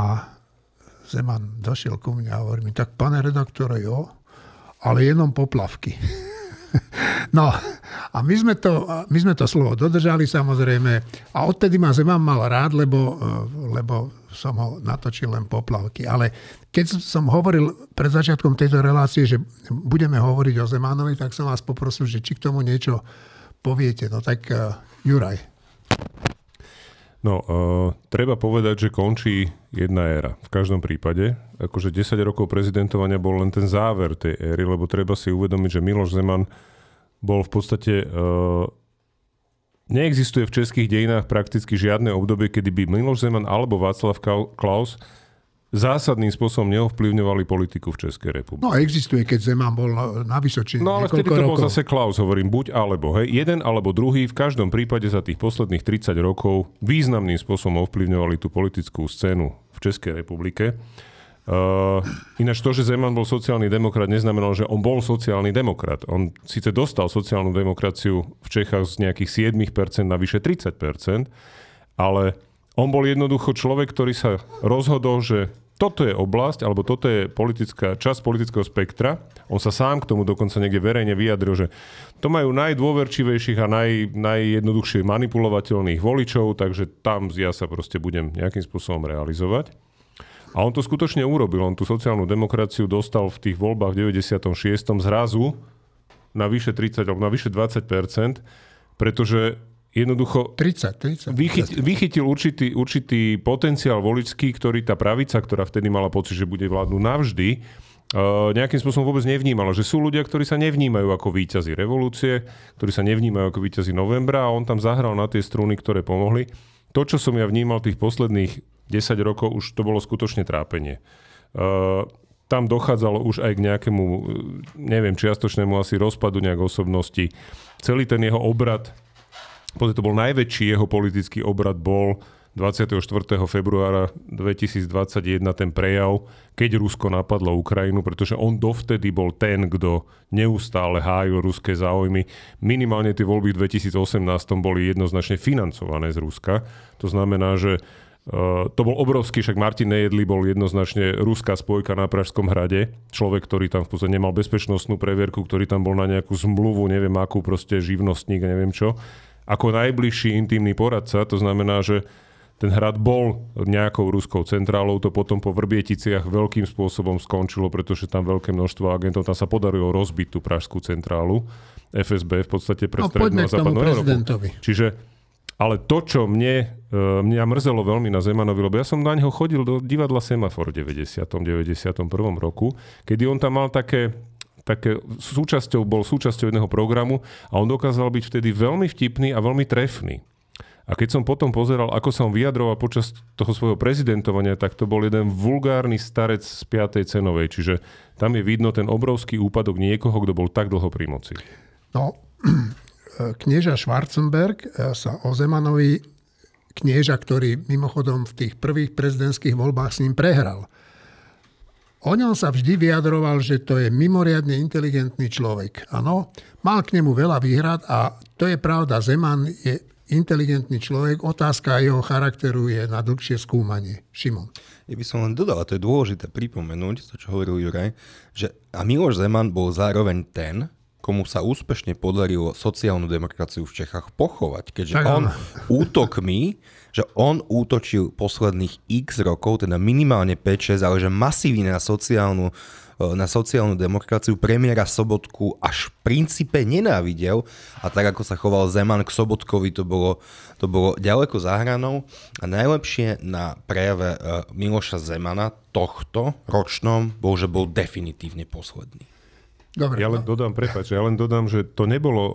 Zeman došiel ku mne a hovorí mi, tak pane redaktore, jo, ale jenom poplavky. No a my sme, to, my sme to slovo dodržali samozrejme a odtedy ma Zeman mal rád, lebo, lebo som ho natočil len poplavky. Ale keď som hovoril pred začiatkom tejto relácie, že budeme hovoriť o Zemanovi, tak som vás poprosil, že či k tomu niečo poviete. No tak uh, Juraj. No, uh, treba povedať, že končí jedna éra. V každom prípade. Akože desať rokov prezidentovania bol len ten záver tej éry, lebo treba si uvedomiť, že Miloš Zeman bol v podstate... Uh, neexistuje v českých dejinách prakticky žiadne obdobie, kedy by Miloš Zeman alebo Václav Klaus zásadným spôsobom neovplyvňovali politiku v Českej republike. No existuje, keď Zeman bol na Vysočine. No ale vtedy to bol rokov. Zase Klaus, hovorím, buď alebo. Hej, jeden alebo druhý, v každom prípade za tých posledných tridsať rokov významným spôsobom ovplyvňovali tú politickú scénu v Českej republike. Uh, ináč to, že Zeman bol sociálny demokrat, neznamenalo, že on bol sociálny demokrat. On síce dostal sociálnu demokraciu v Čechách z nejakých sedem percent na vyše tridsať percent, ale on bol jednoducho človek, ktorý sa rozhodol, že toto je oblasť, alebo toto je politická, časť politického spektra. On sa sám k tomu dokonca niekde verejne vyjadril, že to majú najdôverčivejších a naj, najjednoduchšie manipulovateľných voličov, takže tam ja sa proste budem nejakým spôsobom realizovať. A on to skutočne urobil. On tú sociálnu demokraciu dostal v tých voľbách v deväťdesiatom šiestom zrazu na vyše tridsať alebo na vyše dvadsať percent, pretože jednoducho tridsať, tridsať, tridsať. Vychyt, vychytil určitý, určitý potenciál voličský, ktorý tá pravica, ktorá vtedy mala pocit, že bude vládnuť navždy, Uh, nejakým spôsobom vôbec nevnímalo, že sú ľudia, ktorí sa nevnímajú ako víťazi revolúcie, ktorí sa nevnímajú ako víťazi novembra a on tam zahral na tie struny, ktoré pomohli. To, čo som ja vnímal tých posledných desať rokov, už to bolo skutočne trápenie. Uh, tam dochádzalo už aj k nejakému, neviem, čiastočnému asi rozpadu nejak osobnosti. Celý ten jeho obrad, pozrieť, to bol najväčší jeho politický obrad, bol dvadsiateho štvrtého februára dvetisícdvadsaťjeden ten prejav, keď Rusko napadlo Ukrajinu, pretože on dovtedy bol ten, kto neustále hájil ruské záujmy. Minimálne tie voľby v dvetisícosemnástom boli jednoznačne financované z Ruska. To znamená, že uh, to bol obrovský, však Martin Nejedlý bol jednoznačne ruská spojka na Pražskom hrade. Človek, ktorý tam v podstate nemal bezpečnostnú previerku, ktorý tam bol na nejakú zmluvu, neviem akú, proste živnostník, neviem čo. Ako najbližší intimný poradca, to znamená, že ten hrad bol nejakou ruskou centrálou, to potom po Vrbieticiach veľkým spôsobom skončilo, pretože tam veľké množstvo agentov, tam sa podarilo rozbiť tú pražskú centrálu ef es bé v podstate pre strednú a západnú Európu. Čiže, ale to, čo mne, mňa mrzelo veľmi na Zemanovi, lebo ja som na neho chodil do divadla Semafor v deväťdesiatom, deväťdesiatom prvom roku, kedy on tam mal také... Také súčasťou, bol súčasťou jedného programu a on dokázal byť vtedy veľmi vtipný a veľmi trefný. A keď som potom pozeral, ako sa on vyjadroval počas toho svojho prezidentovania, tak to bol jeden vulgárny starec z piatej cenovej. Čiže tam je vidno ten obrovský úpadok niekoho, kto bol tak dlho pri moci. No, knieža Schwarzenberg sa o Zemanovi, knieža, ktorý mimochodom v tých prvých prezidentských voľbách s ním prehral, o ňom sa vždy vyjadroval, že to je mimoriadne inteligentný človek. Áno, mal k nemu veľa výhrad a to je pravda. Zeman je inteligentný človek. Otázka jeho charakteru je na dlhšie skúmanie. Šimon. Ja by som len dodal, a to je dôležité pripomenúť, to čo hovoril Juraj, že a Miloš Zeman bol zároveň ten, komu sa úspešne podarilo sociálnu demokraciu v Čechách pochovať, keďže tak on útokmi, že on útočil posledných x rokov, teda minimálne päť šesť, ale že masívne na sociálnu, na sociálnu demokraciu premiéra Sobotku až v princípe nenávidel a tak, ako sa choval Zeman k Sobotkovi, to bolo, to bolo ďaleko za hranou a najlepšie na prejave Miloša Zemana tohto ročnom bol, že bol definitívne posledný. Dobre, ja len dodám, prepáč, ja len dodám, že to nebolo uh,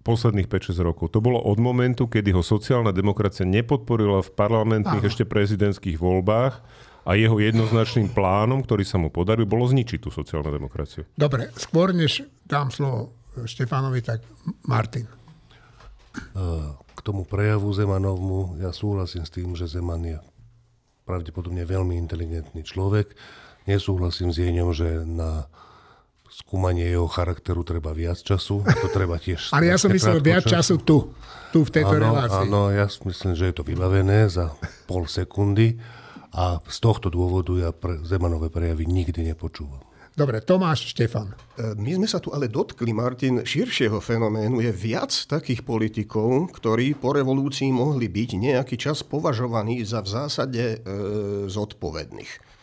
posledných päť šesť rokov. To bolo od momentu, kedy ho sociálna demokracia nepodporila v parlamentných, Aha. ešte prezidentských voľbách a jeho jednoznačným plánom, ktorý sa mu podaril, bolo zničiť tú sociálnu demokraciu. Dobre, skôr než dám slovo Štefanovi, tak Martin. Uh, k tomu prejavu Zemanovmu, ja súhlasím s tým, že Zeman je pravdepodobne veľmi inteligentný človek. Nesúhlasím s jej ňou, že na skúmanie jeho charakteru treba viac času. To treba tiež. Ale ja som myslel viac času tu, tu v tejto áno, relácii. Áno, ja myslím, že je to vybavené za pol sekundy a z tohto dôvodu ja pre Zemanové prejavy nikdy nepočúvam. Dobre, Tomáš, Štefan. My sme sa tu ale dotkli, Martin, širšieho fenoménu. Je viac takých politikov, ktorí po revolúcii mohli byť nejaký čas považovaní za v zásade e, zodpovedných.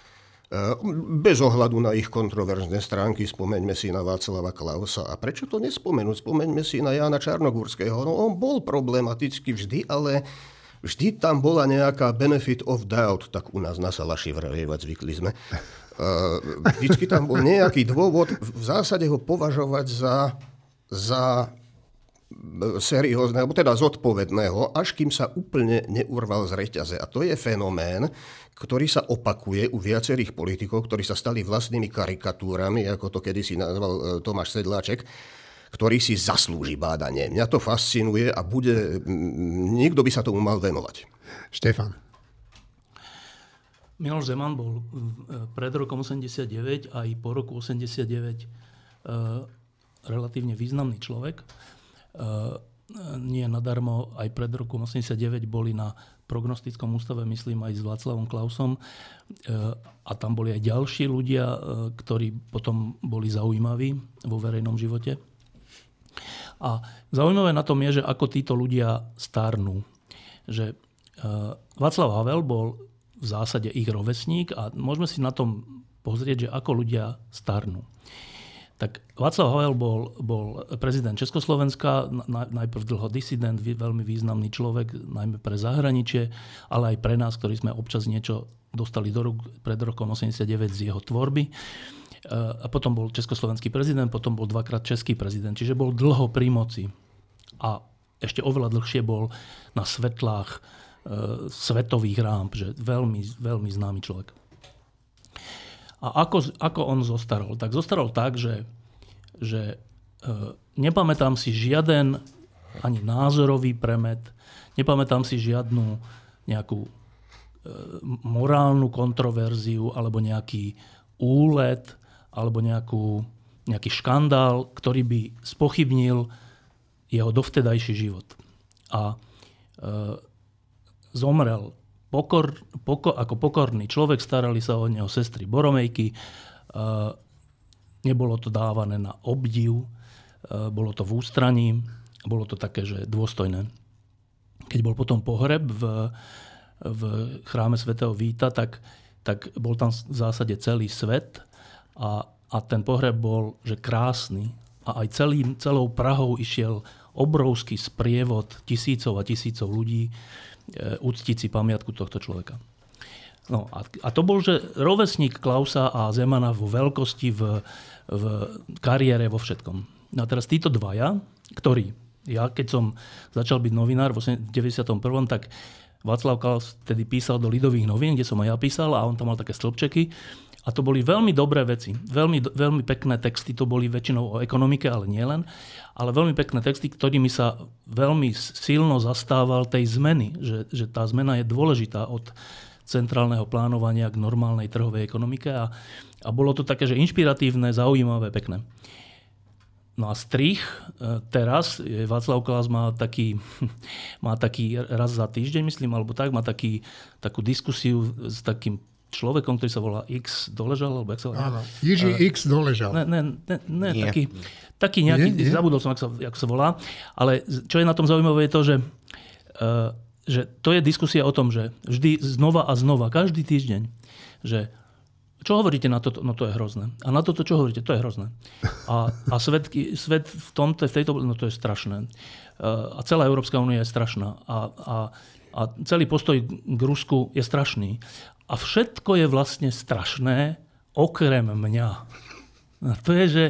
Bez ohľadu na ich kontroverzné stránky, spomeňme si na Václava Klausa. A prečo to nespomenúť? Spomeňme si na Jána Čarnogórského. No, on bol problematický vždy, ale vždy tam bola nejaká benefit of doubt. Tak u nás na Salaši vrejevať zvykli sme. Vždycky tam bol nejaký dôvod v zásade ho považovať za, za seriózneho, teda zodpovedného, až kým sa úplne neurval z reťaze. A to je fenomén, ktorý sa opakuje u viacerých politikov, ktorí sa stali vlastnými karikatúrami, ako to kedysi nazval Tomáš Sedláček, ktorý si zaslúži bádanie. Mňa to fascinuje a bude, niekto by sa tomu mal venovať. Štefan. Miloš Zeman bol pred rokom osemdesiatdeväť aj po roku osemdesiatdeväť relatívne významný človek. Nie nadarmo aj pred rokom osemdesiatdeväť boli na prognostickom ústave, myslím, aj s Václavom Klausom. A tam boli aj ďalší ľudia, ktorí potom boli zaujímaví vo verejnom živote. A zaujímavé na tom je, že ako títo ľudia starnú. Že Václav Havel bol v zásade ich rovesník a môžeme si na tom pozrieť, že ako ľudia starnú. Tak Václav Havel bol, bol prezident Československa, najprv dlho disident, veľmi významný človek, najmä pre zahraničie, ale aj pre nás, ktorí sme občas niečo dostali do ruk pred rokom osemdesiatdeväť z jeho tvorby. A potom bol československý prezident, potom bol dvakrát český prezident, čiže bol dlho pri moci. A ešte oveľa dlhšie bol na svetlách e, svetových rámp, že veľmi, veľmi známy človek. A ako, ako on zostarol? Tak zostarol tak, že, že e, nepamätám si žiaden ani názorový premet, nepamätám si žiadnu nejakú e, morálnu kontroverziu alebo nejaký úlet alebo nejakú, nejaký škandál, ktorý by spochybnil jeho dovtedajší život. A e, zomrel Pokor, poko, ako pokorný človek, starali sa o neho sestry Boromejky, e, nebolo to dávané na obdiv, e, bolo to v ústraní, bolo to také, že dôstojné. Keď bol potom pohreb v, v chráme svätého Víta, tak, tak bol tam v zásade celý svet a, a ten pohreb bol že krásny a aj celý, celou Prahou išiel obrovský sprievod tisícov a tisícov ľudí uctiť si pamiatku tohto človeka. No a, a to bol, že rovesník Klausa a Zemana vo veľkosti, v, v kariére, vo všetkom. No a teraz títo dvaja, ktorí, ja keď som začal byť novinár v deväťdesiatom prvom, tak Václav Klaus tedy písal do Lidových novín, kde som aj ja písal a on tam mal také stĺpčeky. A to boli veľmi dobré veci, veľmi, veľmi pekné texty, to boli väčšinou o ekonomike, ale nielen, ale veľmi pekné texty, ktorými sa veľmi silno zastával tej zmeny, že, že tá zmena je dôležitá od centrálneho plánovania k normálnej trhovej ekonomike a, a bolo to také, že inšpiratívne, zaujímavé, pekné. No a strich teraz, Václav Klaus má taký, má taký raz za týždeň, myslím, alebo tak, má taký, takú diskusiu s takým človekom, ktorý sa volá X Doležal, alebo jak sa volá? Áno, Jiří uh, X Doležal. Ne, ne, ne, ne taký, taký nejaký, nie, nie. Zabudol som, jak sa, jak sa volá. Ale čo je na tom zaujímavé je to, že, uh, že to je diskusia o tom, že vždy znova a znova, každý týždeň, že čo hovoríte na toto? No to je hrozné. A na toto, čo hovoríte? To je hrozné. A, a svet, svet v tomto, v tejto, no to je strašné. A celá Európska únia je strašná. A, a, a celý postoj k Rusku je strašný. A všetko je vlastne strašné, okrem mňa. A to je, že...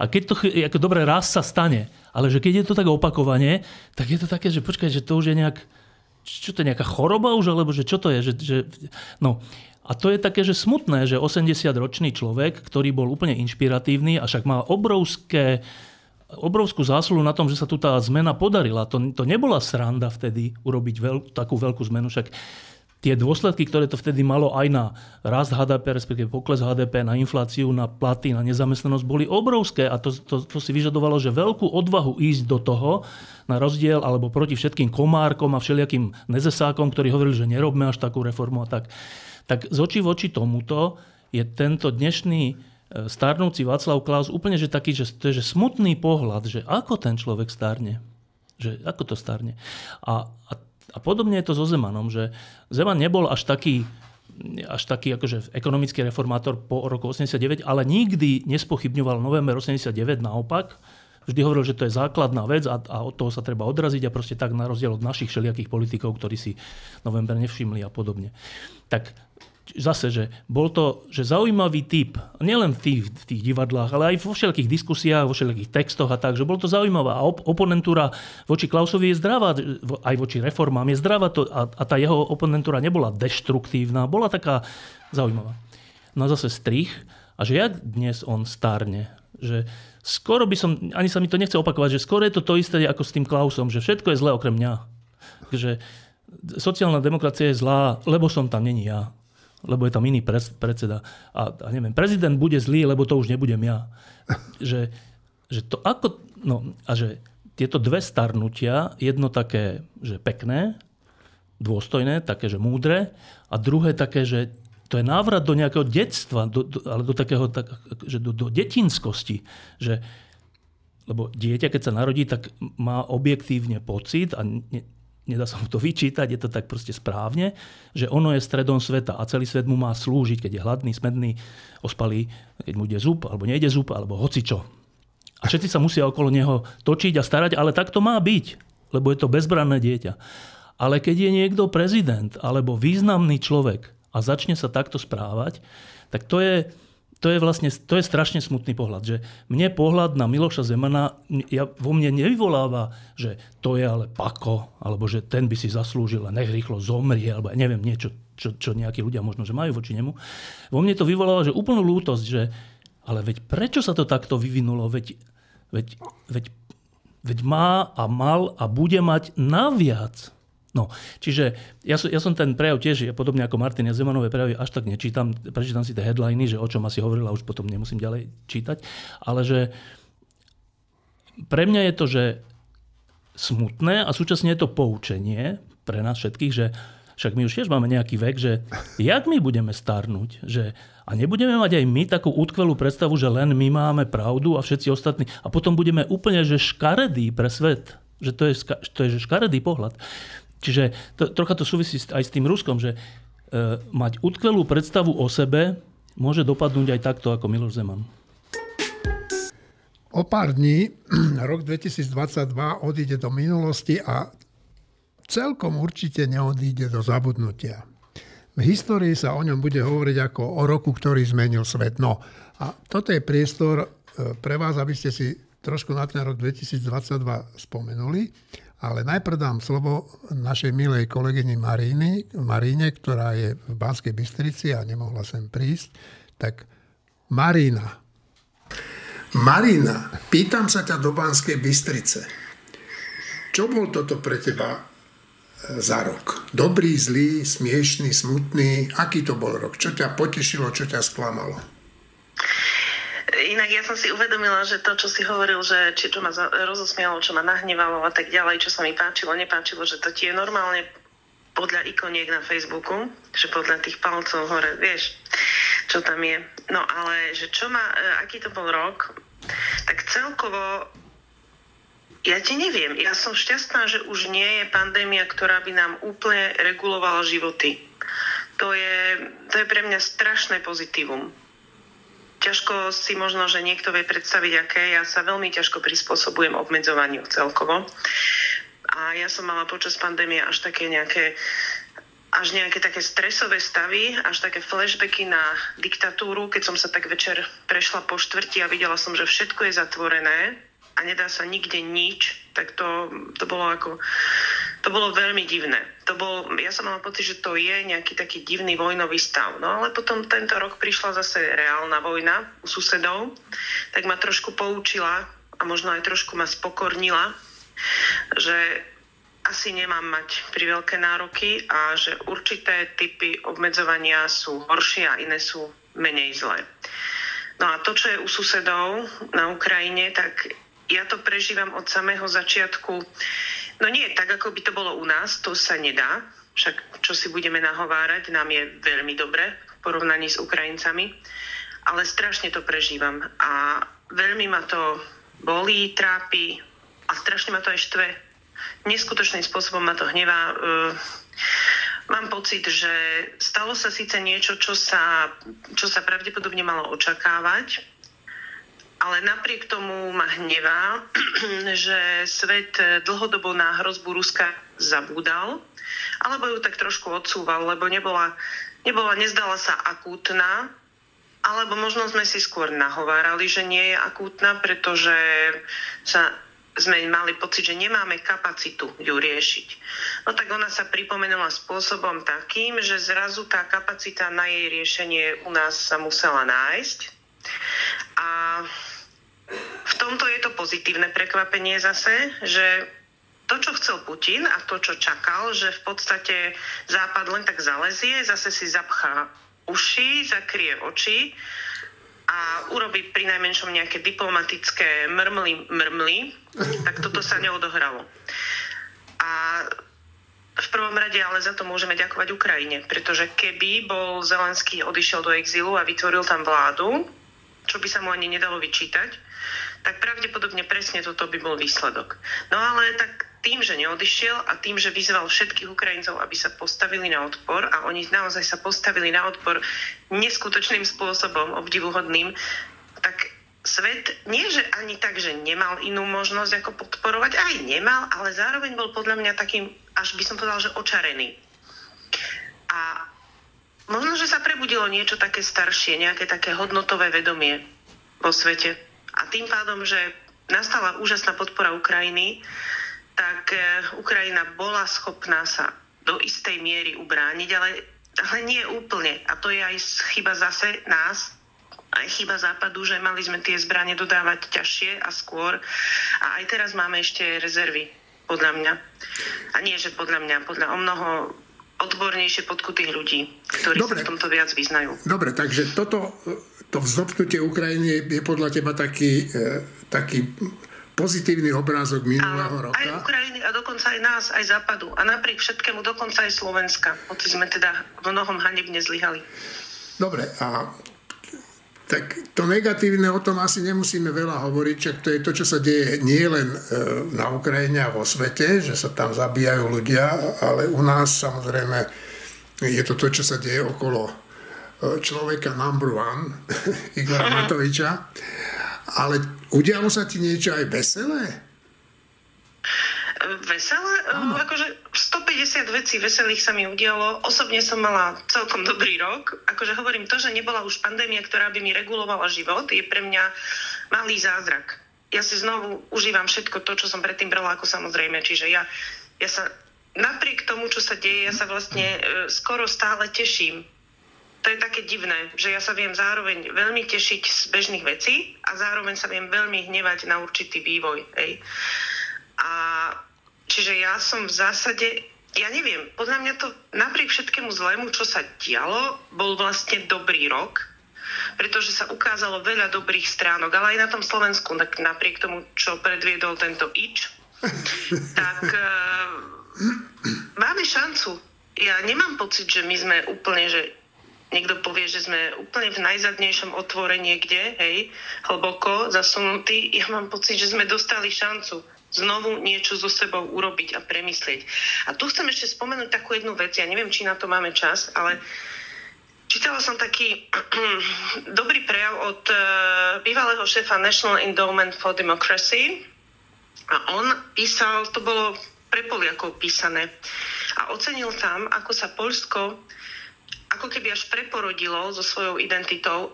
A keď to, ako dobre, raz sa stane, ale že keď je to tak opakovanie, tak je to také, že počkaj, že to už je nejak... Čo to je, nejaká choroba už? Alebo že čo to je? Že, že, no... A to je také, že smutné, že osemdesiatročný človek, ktorý bol úplne inšpiratívny a však má obrovské, obrovskú zásluhu na tom, že sa tu tá zmena podarila. To, to nebola sranda vtedy urobiť veľ, takú veľkú zmenu. Však tie dôsledky, ktoré to vtedy malo aj na rast há dé pé, respektíve pokles há dé pé, na infláciu, na platy, na nezamestnanosť, boli obrovské a to, to, to si vyžadovalo, že veľkú odvahu ísť do toho, na rozdiel alebo proti všetkým komárkom a všelijakým nezesákom, ktorí hovorili, že nerobme až takú reformu a tak. Tak z očí v oči tomuto je tento dnešný starnúci Václav Klaus úplne že taký, že to je že smutný pohľad, že ako ten človek starne. Že ako to starne. A, a, a podobne je to so Zemanom, že Zeman nebol až taký, až taký akože ekonomický reformátor po roku osemdesiatdeväť, ale nikdy nespochybňoval november osemdesiatdeväť, naopak. Vždy hovoril, že to je základná vec a, a od toho sa treba odraziť a proste tak na rozdiel od našich všelijakých politikov, ktorí si november nevšimli a podobne. Tak zase, že bol to že zaujímavý typ, nielen v tých, v tých divadlách, ale aj vo všelijakých diskusiách, vo všelijakých textoch a tak, že bolo to zaujímavá. A op- oponentúra voči Klausovi je zdravá, aj voči reformám je zdravá to, a, a tá jeho oponentúra nebola deštruktívna, bola taká zaujímavá. No zase strich a že jak dnes on starne, že skoro by som, ani sa mi to nechce opakovať, že skoro je to to isté ako s tým Klausom, že všetko je zlé okrem mňa. Že sociálna demokracia je zlá, lebo som tam není ja. Lebo je tam iný pres, predseda. A, a neviem, prezident bude zlý, lebo to už nebudem ja. Že, že to ako, no a že tieto dve starnutia, jedno také, že pekné, dôstojné, také, že múdre a druhé také, že to je návrat do nejakého detstva, do, do, ale do takého, tak, že do, do detinskosti. Že, lebo dieťa, keď sa narodí, tak má objektívne pocit a ne, nedá sa mu to vyčítať, je to tak proste správne, že ono je stredom sveta a celý svet mu má slúžiť, keď je hladný, smedný, ospalý, keď mu ide zúb, alebo nejde zúb, alebo hocičo. A všetci sa musia okolo neho točiť a starať, ale tak to má byť, lebo je to bezbranné dieťa. Ale keď je niekto prezident alebo významný človek, a začne sa takto správať, tak to je, to je vlastne to je strašne smutný pohľad. Že mne pohľad na Miloša Zemana ja, vo mne nevyvoláva, že to je ale pako, alebo že ten by si zaslúžil a nech rýchlo zomrie, alebo neviem niečo, čo, čo nejakí ľudia možno že majú voči nemu. Vo mne to vyvoláva, že úplnú lútosť, že ale veď prečo sa to takto vyvinulo? Veď, veď, veď, veď má a mal a bude mať naviac. No, čiže ja som, ja som ten prejav tiež, ja podobne ako Martin, ja Zemanové prejavy až tak nečítam, prečítam si tie headliny, že o čom asi hovorila, už potom nemusím ďalej čítať, ale že pre mňa je to, že smutné a súčasne je to poučenie pre nás všetkých, že však my už tiež máme nejaký vek, že jak my budeme starnúť, že a nebudeme mať aj my takú útkvelú predstavu, že len my máme pravdu a všetci ostatní a potom budeme úplne že škaredí pre svet, že to je, to je že škaredý pohľad. Čiže to, trocha to súvisí aj s tým Ruskom, že e, mať utkvelú predstavu o sebe môže dopadnúť aj takto ako Miloš Zeman. O pár dní, rok dvetisícdvadsaťdva odíde do minulosti a celkom určite neodíde do zabudnutia. V histórii sa o ňom bude hovoriť ako o roku, ktorý zmenil svet. No a toto je priestor pre vás, aby ste si trošku na ten rok dvetisícdvadsaťdva spomenuli. Ale najprv dám slovo našej milej kolegyni Maríny, Maríne, ktorá je v Banskej Bystrici a nemohla sem prísť. Tak Marína. Marína, pýtam sa ťa do Banskej Bystrice. Čo bol toto pre teba za rok? Dobrý, zlý, smiešný, smutný? Aký to bol rok? Čo ťa potešilo, čo ťa sklamalo? Inak ja som si uvedomila, že to, čo si hovoril, že či čo ma rozosmialo, čo ma nahnevalo a tak ďalej, čo sa mi páčilo, nepáčilo, že to ti je normálne podľa ikoniek na Facebooku, že podľa tých palcov hore, vieš, čo tam je. No ale, že čo má, aký to bol rok, tak celkovo ja ti neviem. Ja som šťastná, že už nie je pandémia, ktorá by nám úplne regulovala životy. To je, to je pre mňa strašné pozitívum. Ťažko si možno, že niekto vie predstaviť, aké. Ja sa veľmi ťažko prispôsobujem obmedzovaniu celkovo. A ja som mala počas pandémie až také nejaké, až nejaké také stresové stavy, až také flashbacky na diktatúru, keď som sa tak večer prešla po štvrti a videla som, že všetko je zatvorené a nedá sa nikde nič, tak to, to bolo ako, to bolo veľmi divné. To bol, ja som mala pocit, že to je nejaký taký divný vojnový stav. No ale potom tento rok prišla zase reálna vojna u susedov, tak ma trošku poučila a možno aj trošku ma spokornila, že asi nemám mať priveľké nároky a že určité typy obmedzovania sú horšie a iné sú menej zlé. No a to, čo je u susedov na Ukrajine, tak ja to prežívam od samého začiatku. No nie, tak ako by to bolo u nás, to sa nedá. Však čo si budeme nahovárať, nám je veľmi dobre v porovnaní s Ukrajincami. Ale strašne to prežívam a veľmi ma to bolí, trápi, a strašne ma to aj štve. Neskutočným spôsobom ma to hnevá. Mám pocit, že stalo sa síce niečo, čo sa, čo sa pravdepodobne malo očakávať, ale napriek tomu ma hnevá, že svet dlhodobo na hrozbu Ruska zabúdal, alebo ju tak trošku odsúval, lebo nebola, nebola nezdala sa akútna, alebo možno sme si skôr nahovárali, že nie je akútna, pretože sa sme mali pocit, že nemáme kapacitu ju riešiť. No tak ona sa pripomenula spôsobom takým, že zrazu tá kapacita na jej riešenie u nás sa musela nájsť. A v tomto je to pozitívne prekvapenie zase, že to, čo chcel Putin a to, čo čakal, že v podstate Západ len tak zalezie, zase si zapchá uši, zakrie oči a urobí pri najmenšom nejaké diplomatické mrmly, mrmly, tak toto sa neodohralo. A v prvom rade ale za to môžeme ďakovať Ukrajine, pretože keby bol Zelenský odišiel do exílu a vytvoril tam vládu, čo by sa mu ani nedalo vyčítať, tak pravdepodobne presne toto by bol výsledok. No ale tak tým, že neodišiel a tým, že vyzval všetkých Ukrajincov, aby sa postavili na odpor, a oni naozaj sa postavili na odpor neskutočným spôsobom, obdivuhodným, tak svet nie, že ani tak, že nemal inú možnosť ako podporovať, aj nemal, ale zároveň bol podľa mňa takým, až by som povedal, že očarený. A možno, že sa prebudilo niečo také staršie, nejaké také hodnotové vedomie vo svete. A tým pádom, že nastala úžasná podpora Ukrajiny, tak Ukrajina bola schopná sa do istej miery ubrániť, ale, ale nie úplne. A to je aj chyba zase nás, aj chyba Západu, že mali sme tie zbrane dodávať ťažšie a skôr. A aj teraz máme ešte rezervy, podľa mňa. A nie, že podľa mňa, podľa o mnoho odbornejšie podkutých ľudí, ktorí Dobre. sa v tomto viac vyznajú. Dobre, takže toto, to vzopnutie Ukrajiny je podľa teba taký... taký pozitívny obrázok minulého a, roka. Aj Ukrajiny a dokonca aj nás, aj Západu. A napriek všetkému, dokonca aj Slovenska. Hoci sme teda v mnohom hanebne zlyhali. Dobre, a tak to negatívne, o tom asi nemusíme veľa hovoriť, čak to je to, čo sa deje nie len na Ukrajine a vo svete, že sa tam zabíjajú ľudia, ale u nás samozrejme je to to, čo sa deje okolo človeka number one, Igora Aha. Matoviča. Ale udialo sa ti niečo aj veselé? Veselé? Áno. Akože stopäťdesiat vecí veselých sa mi udialo. Osobne som mala celkom dobrý rok. Akože hovorím, to, že nebola už pandémia, ktorá by mi regulovala život, je pre mňa malý zázrak. Ja si znovu užívam všetko to, čo som predtým brala ako samozrejme. Čiže ja, ja sa napriek tomu, čo sa deje, ja sa vlastne e, skoro stále teším. To je také divné, že ja sa viem zároveň veľmi tešiť z bežných vecí a zároveň sa viem veľmi hnevať na určitý vývoj. Hej. A čiže ja som v zásade, ja neviem, podľa mňa to napriek všetkému zlému, čo sa dialo, bol vlastne dobrý rok, pretože sa ukázalo veľa dobrých stránok, ale aj na tom Slovensku, tak napriek tomu, čo predviedol tento Ič, tak uh, máme šancu. ja nemám pocit, že my sme úplne, že niekto povie, že sme úplne v najzadnejšom otvore niekde, hej, hlboko zasunutí. Ja mám pocit, že sme dostali šancu znovu niečo so sebou urobiť a premyslieť. A tu chcem ešte spomenúť takú jednu vec, ja neviem, či na to máme čas, ale čítala som taký dobrý prejav od uh, bývalého šéfa National Endowment for Democracy a on písal, to bolo pre Poliakov písané, a ocenil tam, ako sa Poľsko ako keby až preporodilo so svojou identitou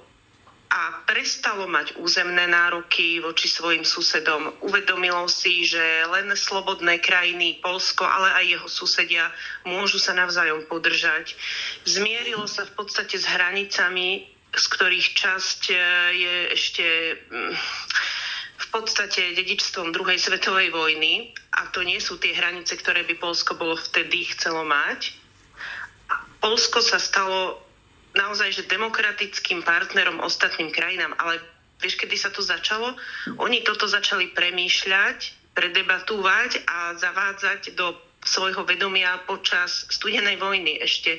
a prestalo mať územné nároky voči svojim susedom. Uvedomilo si, že len slobodné krajiny, Poľsko, ale aj jeho susedia môžu sa navzájom podržať. Zmierilo sa v podstate s hranicami, z ktorých časť je ešte v podstate dedičstvom druhej svetovej vojny a to nie sú tie hranice, ktoré by Poľsko bolo vtedy chcelo mať. Poľsko sa stalo naozaj že demokratickým partnerom ostatným krajinám, ale vieš, kedy sa to začalo? Oni toto začali premýšľať, predebatúvať a zavádzať do svojho vedomia počas studenej vojny ešte,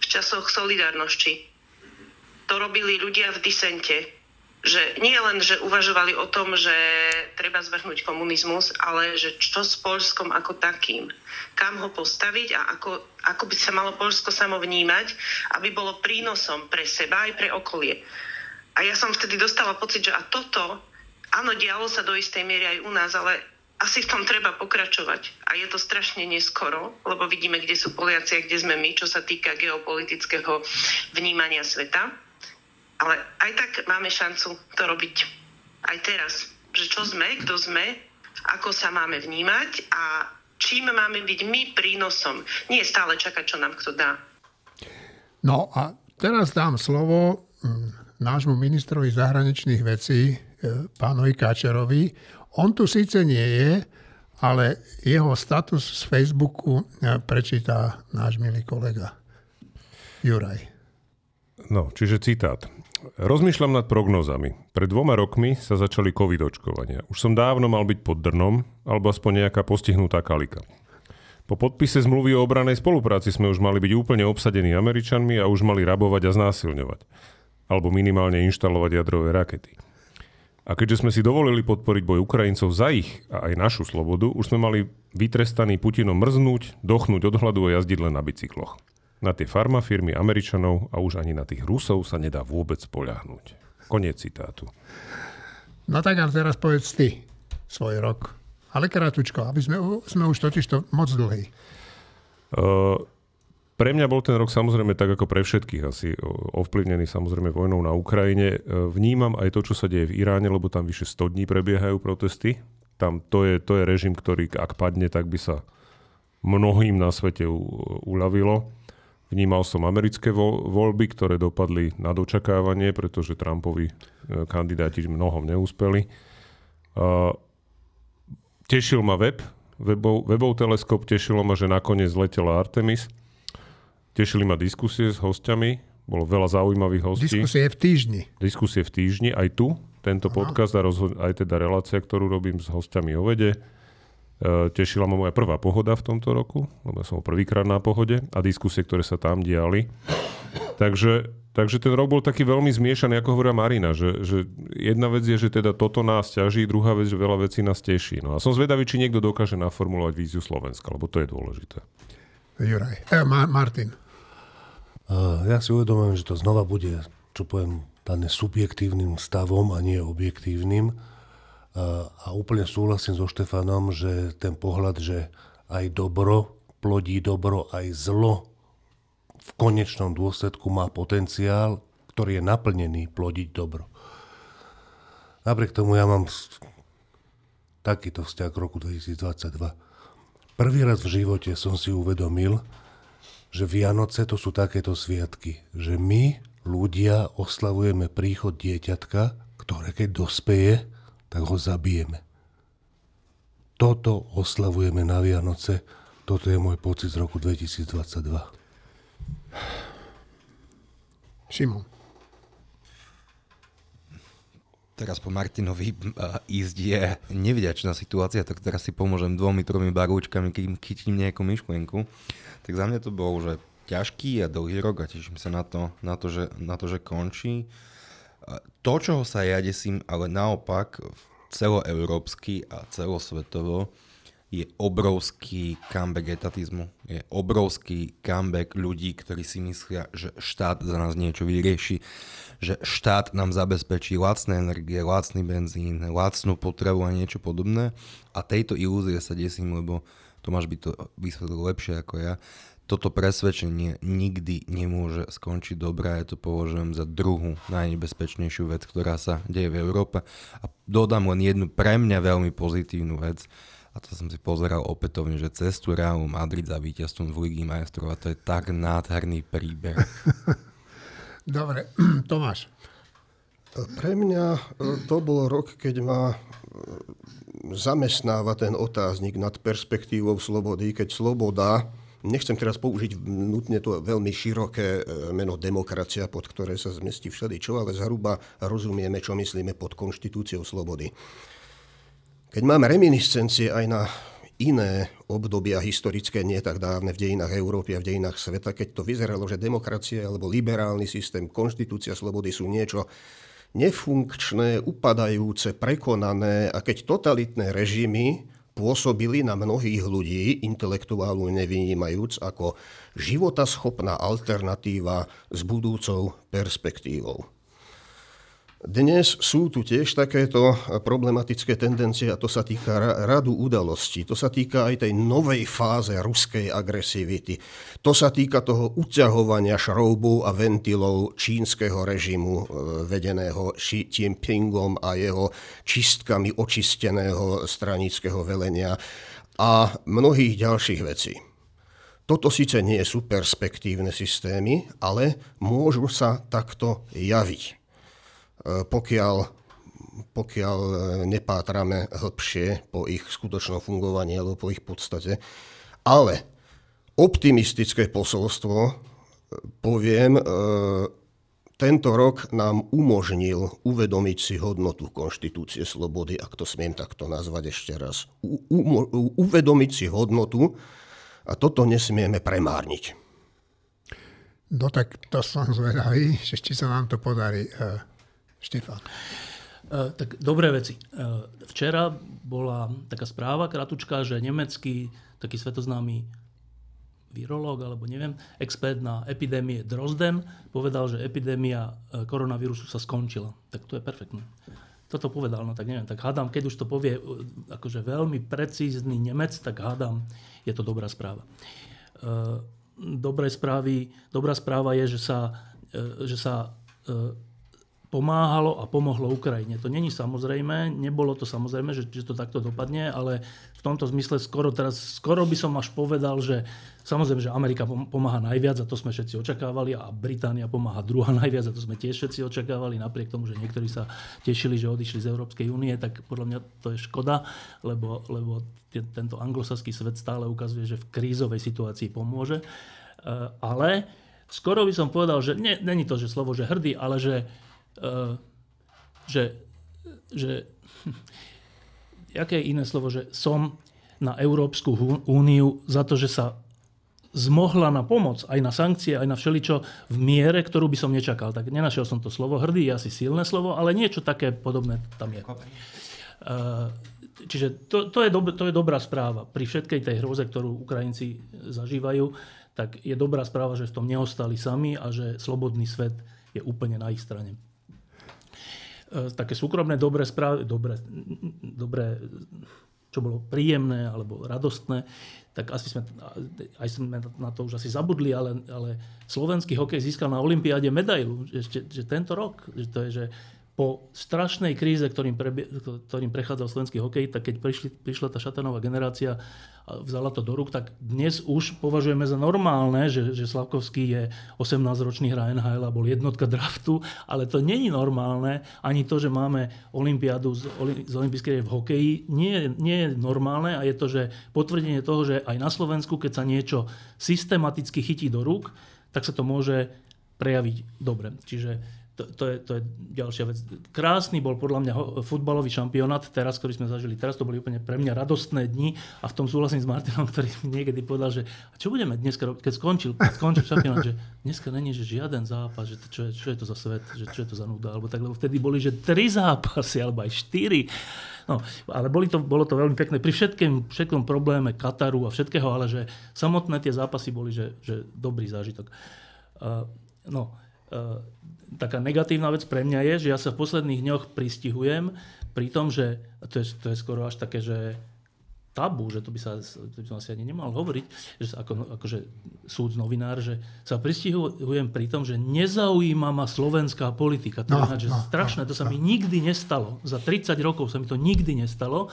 v časoch solidárnosti. To robili ľudia v disente, že nie len, že uvažovali o tom, že treba zvrhnúť komunizmus, ale že čo s Poľskom ako takým, kam ho postaviť a ako, ako by sa malo Poľsko samo vnímať, aby bolo prínosom pre seba aj pre okolie. A ja som vtedy dostala pocit, že a toto, áno, dialo sa do istej miery aj u nás, ale asi v tom treba pokračovať. A je to strašne neskoro, lebo vidíme, kde sú Poliaci a kde sme my, čo sa týka geopolitického vnímania sveta. Ale aj tak máme šancu to robiť aj teraz. Že čo sme, kto sme, ako sa máme vnímať a čím máme byť my prínosom. Nie stále čakať, čo nám kto dá. No a teraz dám slovo nášmu ministrovi zahraničných vecí, pánovi Káčerovi. On tu síce nie je, ale jeho status z Facebooku prečíta náš milý kolega Juraj. No, čiže citát. Rozmýšľam nad prognózami. Pred dvoma rokmi sa začali covid očkovania. Už som dávno mal byť pod drnom, alebo aspoň nejaká postihnutá kalika. Po podpise zmluvy o obranej spolupráci sme už mali byť úplne obsadení Američanmi a už mali rabovať a znásilňovať. Alebo minimálne inštalovať jadrové rakety. A keďže sme si dovolili podporiť boj Ukrajincov za ich a aj našu slobodu, už sme mali vytrestaný Putinom mrznúť, dochnúť od hladu a jazdiť len na bicykloch. Na tie farmafirmy Američanov a už ani na tých Rusov sa nedá vôbec poľahnúť. Koniec citátu. No tak ale teraz povedz ty svoj rok. Ale krátučko, aby sme, sme už totižto moc dlhý. Uh, pre mňa bol ten rok samozrejme tak ako pre všetkých asi ovplyvnený samozrejme vojnou na Ukrajine. Vnímam aj to, čo sa deje v Iráne, lebo tam vyše sto dní prebiehajú protesty. Tam to je, to je režim, ktorý ak padne, tak by sa mnohým na svete uľavilo. Vnímal som americké voľby, ktoré dopadli nad očakávanie, pretože Trumpovi kandidáti mnohom neúspeli. Tešil ma web, webov, webov teleskop, tešilo ma, že nakoniec letela Artemis. Tešili ma diskusie s hostiami, bolo veľa zaujímavých hostí. Diskusie v týždni. Diskusie v týždni, aj tu, tento Aha. podcast a rozho- aj teda relácia, ktorú robím s hostiami o vede. Tešila ma moja prvá pohoda v tomto roku, lebo ja som prvýkrát na pohode a diskusie, ktoré sa tam diali. Takže, takže ten rok bol taký veľmi zmiešaný, ako hovorila Marina, že, že jedna vec je, že teda toto nás ťaží, druhá vec, že veľa vecí nás teší. No a som zvedavý, či niekto dokáže naformulovať víziu Slovenska, lebo to je dôležité. Juraj. E, Ma- Martin. Uh, ja si uvedomujem, že to znova bude, čo poviem, dané subjektívnym stavom a nie objektívnym. A úplne súhlasím so Štefanom, že ten pohľad, že aj dobro plodí dobro, aj zlo v konečnom dôsledku má potenciál, ktorý je naplnený plodiť dobro. Napriek tomu ja mám takýto vzťah k roku dvetisícdvadsaťdva. Prvý raz v živote som si uvedomil, že Vianoce to sú takéto sviatky, že my, ľudia, oslavujeme príchod dieťatka, ktoré keď dospeje, tak ho zabijeme. Toto oslavujeme na Vianoce. Toto je môj pocit z roku dvetisícdvadsaťdva. Šimon. Teraz po Martinovi ísť je nevďačná situácia, tak teraz si pomôžem dvomi, tromi barúčkami, keď chytím nejakú myšlienku. Tak za mňa to bolo, že ťažký a dlhý rok a teším sa na to, na to, že, na to, že končí. To, čoho sa ja desím, ale naopak celoeurópsky a celosvetovo, je obrovský comeback etatizmu. Je obrovský comeback ľudí, ktorí si myslia, že štát za nás niečo vyrieši, že štát nám zabezpečí lacné energie, lacný benzín, lacnú potrebu a niečo podobné. A tejto ilúzie sa desím, lebo Tomáš by to vysvetlil lepšie ako ja. Toto presvedčenie nikdy nemôže skončiť dobre a ja to považujem za druhú najnebezpečnejšiu vec, ktorá sa deje v Európe. A dodám len jednu pre mňa veľmi pozitívnu vec, a to som si pozeral opätovne, že cestu Realu Madrid za víťazstvom v Líge majstrov a to je tak nádherný príbeh. Dobre, Tomáš. Pre mňa to bol rok, keď ma zamestnáva ten otáznik nad perspektívou slobody, keď sloboda, nechcem teraz použiť nutne to veľmi široké meno demokracia, pod ktoré sa zmestí všeličo, ale zhruba rozumieme, čo myslíme pod konštitúciou slobody. Keď mám reminiscencie aj na iné obdobia historické, nie tak dávne v dejinách Európy a v dejinách sveta, keď to vyzeralo, že demokracia alebo liberálny systém, konštitúcia slobody sú niečo nefunkčné, upadajúce, prekonané a keď totalitné režimy pôsobili na mnohých ľudí, intelektuálu nevynímajúc, ako životaschopná alternatíva s budúcou perspektívou. Dnes sú tu tiež takéto problematické tendencie a to sa týka radu udalostí. To sa týka aj tej novej fáze ruskej agresivity. To sa týka toho uťahovania šroubov a ventilov čínskeho režimu vedeného Xi Jinpingom a jeho čistkami očisteného stranického velenia a mnohých ďalších vecí. Toto síce nie sú perspektívne systémy, ale môžu sa takto javiť. Pokiaľ, pokiaľ nepátrame hlbšie po ich skutočnom fungovaní alebo po ich podstate. Ale optimistické posolstvo, poviem, tento rok nám umožnil uvedomiť si hodnotu konštitúcie slobody, ak to smiem takto nazvať ešte raz. U, u, uvedomiť si hodnotu a toto nesmieme premárniť. No tak to som zvedavý, že či sa nám to podarí. Štefán. Tak dobré veci. Včera bola taká správa kratučka, že nemecký taký svetoznámy virológ, alebo neviem, expert na epidémie Drosten povedal, že epidémia koronavírusu sa skončila. Tak to je perfektné. Toto povedal, no tak neviem, tak hádam, keď už to povie akože veľmi precízny Nemec, tak hádam, je to dobrá správa. Dobré správy, dobrá správa je, že sa, že sa pomáhalo a pomohlo Ukrajine. To není samozrejme, nebolo to samozrejme, že, že to takto dopadne, ale v tomto zmysle skoro teraz, skoro by som až povedal, že samozrejme, že Amerika pomáha najviac a to sme všetci očakávali a Británia pomáha druhá najviac a to sme tiež všetci očakávali, napriek tomu, že niektorí sa tešili, že odišli z Európskej únie, tak podľa mňa to je škoda, lebo, lebo t- tento anglosaský svet stále ukazuje, že v krízovej situácii pomôže. Uh, ale skoro by som povedal, že nie, není to, že slovo, že hrdý, ale že Uh, že, že jaké iné slovo, že som na Európsku úniu za to, že sa zmohla na pomoc, aj na sankcie, aj na všeličo v miere, ktorú by som nečakal. Tak nenašiel som to slovo hrdý, je asi silné slovo, ale niečo také podobné tam je. Uh, čiže to, to, je dob- to je dobrá správa. Pri všetkej tej hroze, ktorú Ukrajinci zažívajú, tak je dobrá správa, že v tom neostali sami a že slobodný svet je úplne na ich strane. Také súkromné dobré správy, dobré, dobré, čo bolo príjemné alebo radostné, tak asi sme, aj sme na to už asi zabudli, ale, ale slovenský hokej získal na olympiáde medailu, že, že tento rok, že to je, že po strašnej kríze, ktorým, prebie, ktorým prechádzal slovenský hokej, tak keď prišli, prišla tá šatanová generácia a vzala to do rúk, tak dnes už považujeme za normálne, že, že Slavkovský je osemnásťročný hra en há el a bol jednotka draftu, ale to není normálne, ani to, že máme olympiádu z, z olympijskej v hokeji, nie, nie je normálne a je to, že potvrdenie toho, že aj na Slovensku, keď sa niečo systematicky chytí do rúk, tak sa to môže prejaviť dobre. Čiže To, to, je, to je ďalšia vec. Krásny bol podľa mňa futbalový šampionát teraz, ktorý sme zažili. Teraz to boli úplne pre mňa radostné dni a v tom súhlasím s Martinom, ktorý mi niekedy povedal, že a čo budeme dneska robiť, keď skončil, keď skončil šampionát, že dneska není že žiaden zápas, že čo je, čo je to za svet, že čo je to za nuda, alebo tak, lebo vtedy boli že tri zápasy, alebo aj štyri. No, ale boli to, bolo to veľmi pekné. Pri všetkém, všetkom probléme Kataru a všetkého, ale že samotné tie zápasy boli, že, že dobrý zážitok. Uh, no, uh, Taká negatívna vec pre mňa je, že ja sa v posledných dňoch pristihujem pri tom, že to je, to je skoro až také, že tabu, že to by sa to by som asi ani nemal hovoriť, že ako, akože súd novinár, že sa pristihujem pri tom, že nezaujíma ma slovenská politika. To no, je že no, strašné, to sa no. mi nikdy nestalo. Za tridsať rokov sa mi to nikdy nestalo.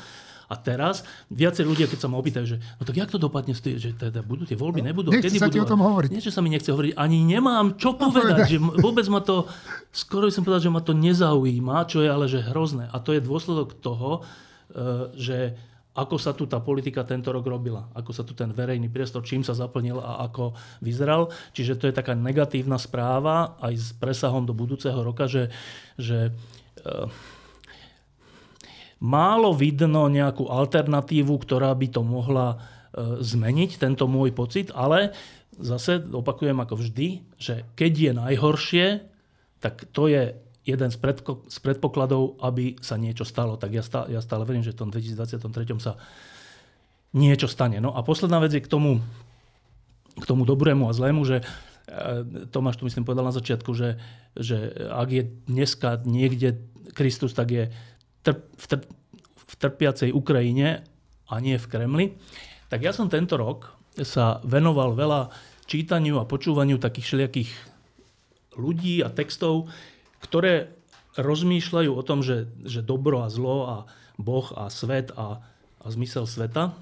A teraz viacerí ľudia, keď sa ma opýtajú, že no tak jak to dopadne, že teda budú tie voľby, nebudú, nechce kedy sa budú. Nechce sa ti o tom hovoriť. Niečo sa mi nechce hovoriť. Ani nemám čo povedať. Že vôbec ma to, skoro by som povedal, že ma to nezaujíma, čo je ale že hrozné. A to je dôsledok toho, že ako sa tu tá politika tento rok robila. Ako sa tu ten verejný priestor, čím sa zaplnil a ako vyzeral. Čiže to je taká negatívna správa aj s presahom do budúceho roka, že... že málo vidno nejakú alternatívu, ktorá by to mohla e, zmeniť, tento môj pocit, ale zase opakujem ako vždy, že keď je najhoršie, tak to je jeden z, predko- z predpokladov, aby sa niečo stalo. Tak ja, stá- ja stále verím, že v tom dvetisícdvadsaťtri sa niečo stane. No a posledná vec je k tomu, k tomu dobrému a zlému, že e, Tomáš tu myslím povedal na začiatku, že, že ak je dneska niekde Kristus, tak je v trpiacej Ukrajine a nie v Kremli, tak ja som tento rok sa venoval veľa čítaniu a počúvaniu takých všelijakých ľudí a textov, ktoré rozmýšľajú o tom, že, že dobro a zlo a Boh a svet a, a zmysel sveta.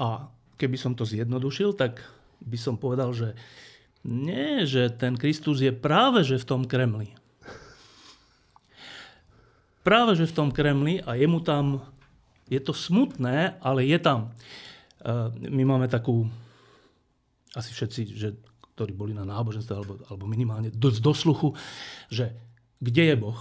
A keby som to zjednodušil, tak by som povedal, že nie, že ten Kristus je práve že v tom Kremli. Práve že v tom Kremli a jemu tam, je to smutné, ale je tam. My máme takú, asi všetci, že, ktorí boli na náboženstve, alebo, alebo minimálne do, do sluchu, že kde je Boh?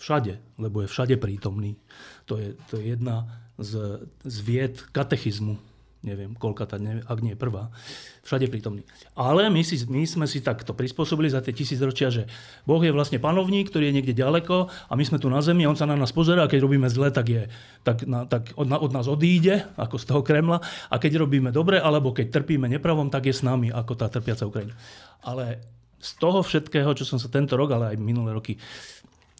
Všade, lebo je všade prítomný. To je, to je jedna z, z vied katechizmu. Neviem, koľka tá, neviem, ak nie je prvá. Všade prítomný. Ale my, si, my sme si takto prispôsobili za tie tisícročia, že Boh je vlastne panovník, ktorý je niekde ďaleko a my sme tu na zemi a on sa na nás pozerá a keď robíme zle, tak, je, tak, na, tak od, od nás odíde, ako z toho Kremla. A keď robíme dobre, alebo keď trpíme nepravom, tak je s nami, ako tá trpiaca Ukrajina. Ale z toho všetkého, čo som sa tento rok, ale aj minulé roky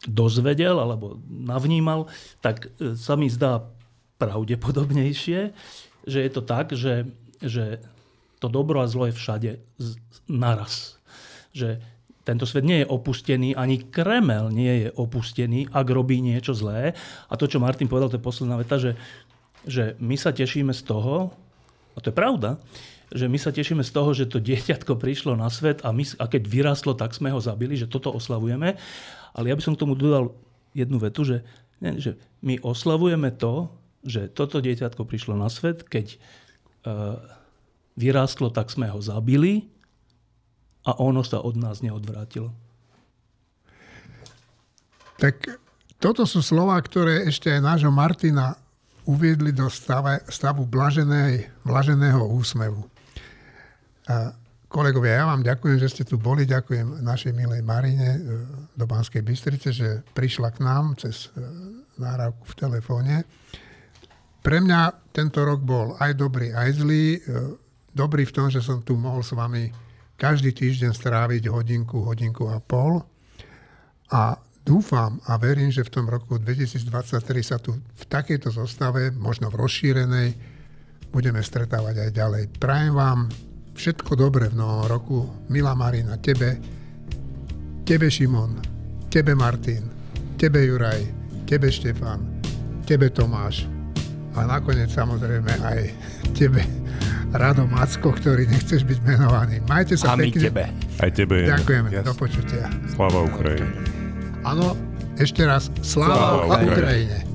dozvedel alebo navnímal, tak sa mi zdá pravdepodobnejšie, že je to tak, že, že to dobro a zlo je všade naraz. Že tento svet nie je opustený, ani Kremel nie je opustený, ak robí niečo zlé. A to, čo Martin povedal, to je posledná veta, že, že my sa tešíme z toho, a to je pravda, že my sa tešíme z toho, že to dieťatko prišlo na svet a, my, a keď vyrástlo, tak sme ho zabili, že toto oslavujeme. Ale ja by som k tomu dodal jednu vetu, že, ne, že my oslavujeme to, že toto dieťatko prišlo na svet, keď uh, vyrástlo, tak sme ho zabili a ono sa od nás neodvrátilo. Tak toto sú slová, ktoré ešte aj nášho Martina uviedli do stave, stavu blaženej, blaženého úsmevu. Uh, kolegovia, ja vám ďakujem, že ste tu boli. Ďakujem našej milej Marine uh, do Banskej Bystrice, že prišla k nám cez uh, nahrávku v telefóne. Pre mňa tento rok bol aj dobrý, aj zlý. Dobrý v tom, že som tu mohol s vami každý týždeň stráviť hodinku, hodinku a pol. A dúfam a verím, že v tom roku dvetisícdvadsaťtri sa tu v takejto zostave, možno v rozšírenej, budeme stretávať aj ďalej. Prajem vám všetko dobré v novom roku. Milá Marina, tebe, tebe Šimon, tebe Martin, tebe Juraj, tebe Štefan, tebe Tomáš. A nakoniec samozrejme aj tebe, Rado Macko, ktorý nechceš byť menovaný. Majte sa pekne. A my tebe. Aj tebe. Ďakujeme. Yes. Do počutia. Sláva Ukrajine. Áno, ešte raz. Sláva Ukrajine.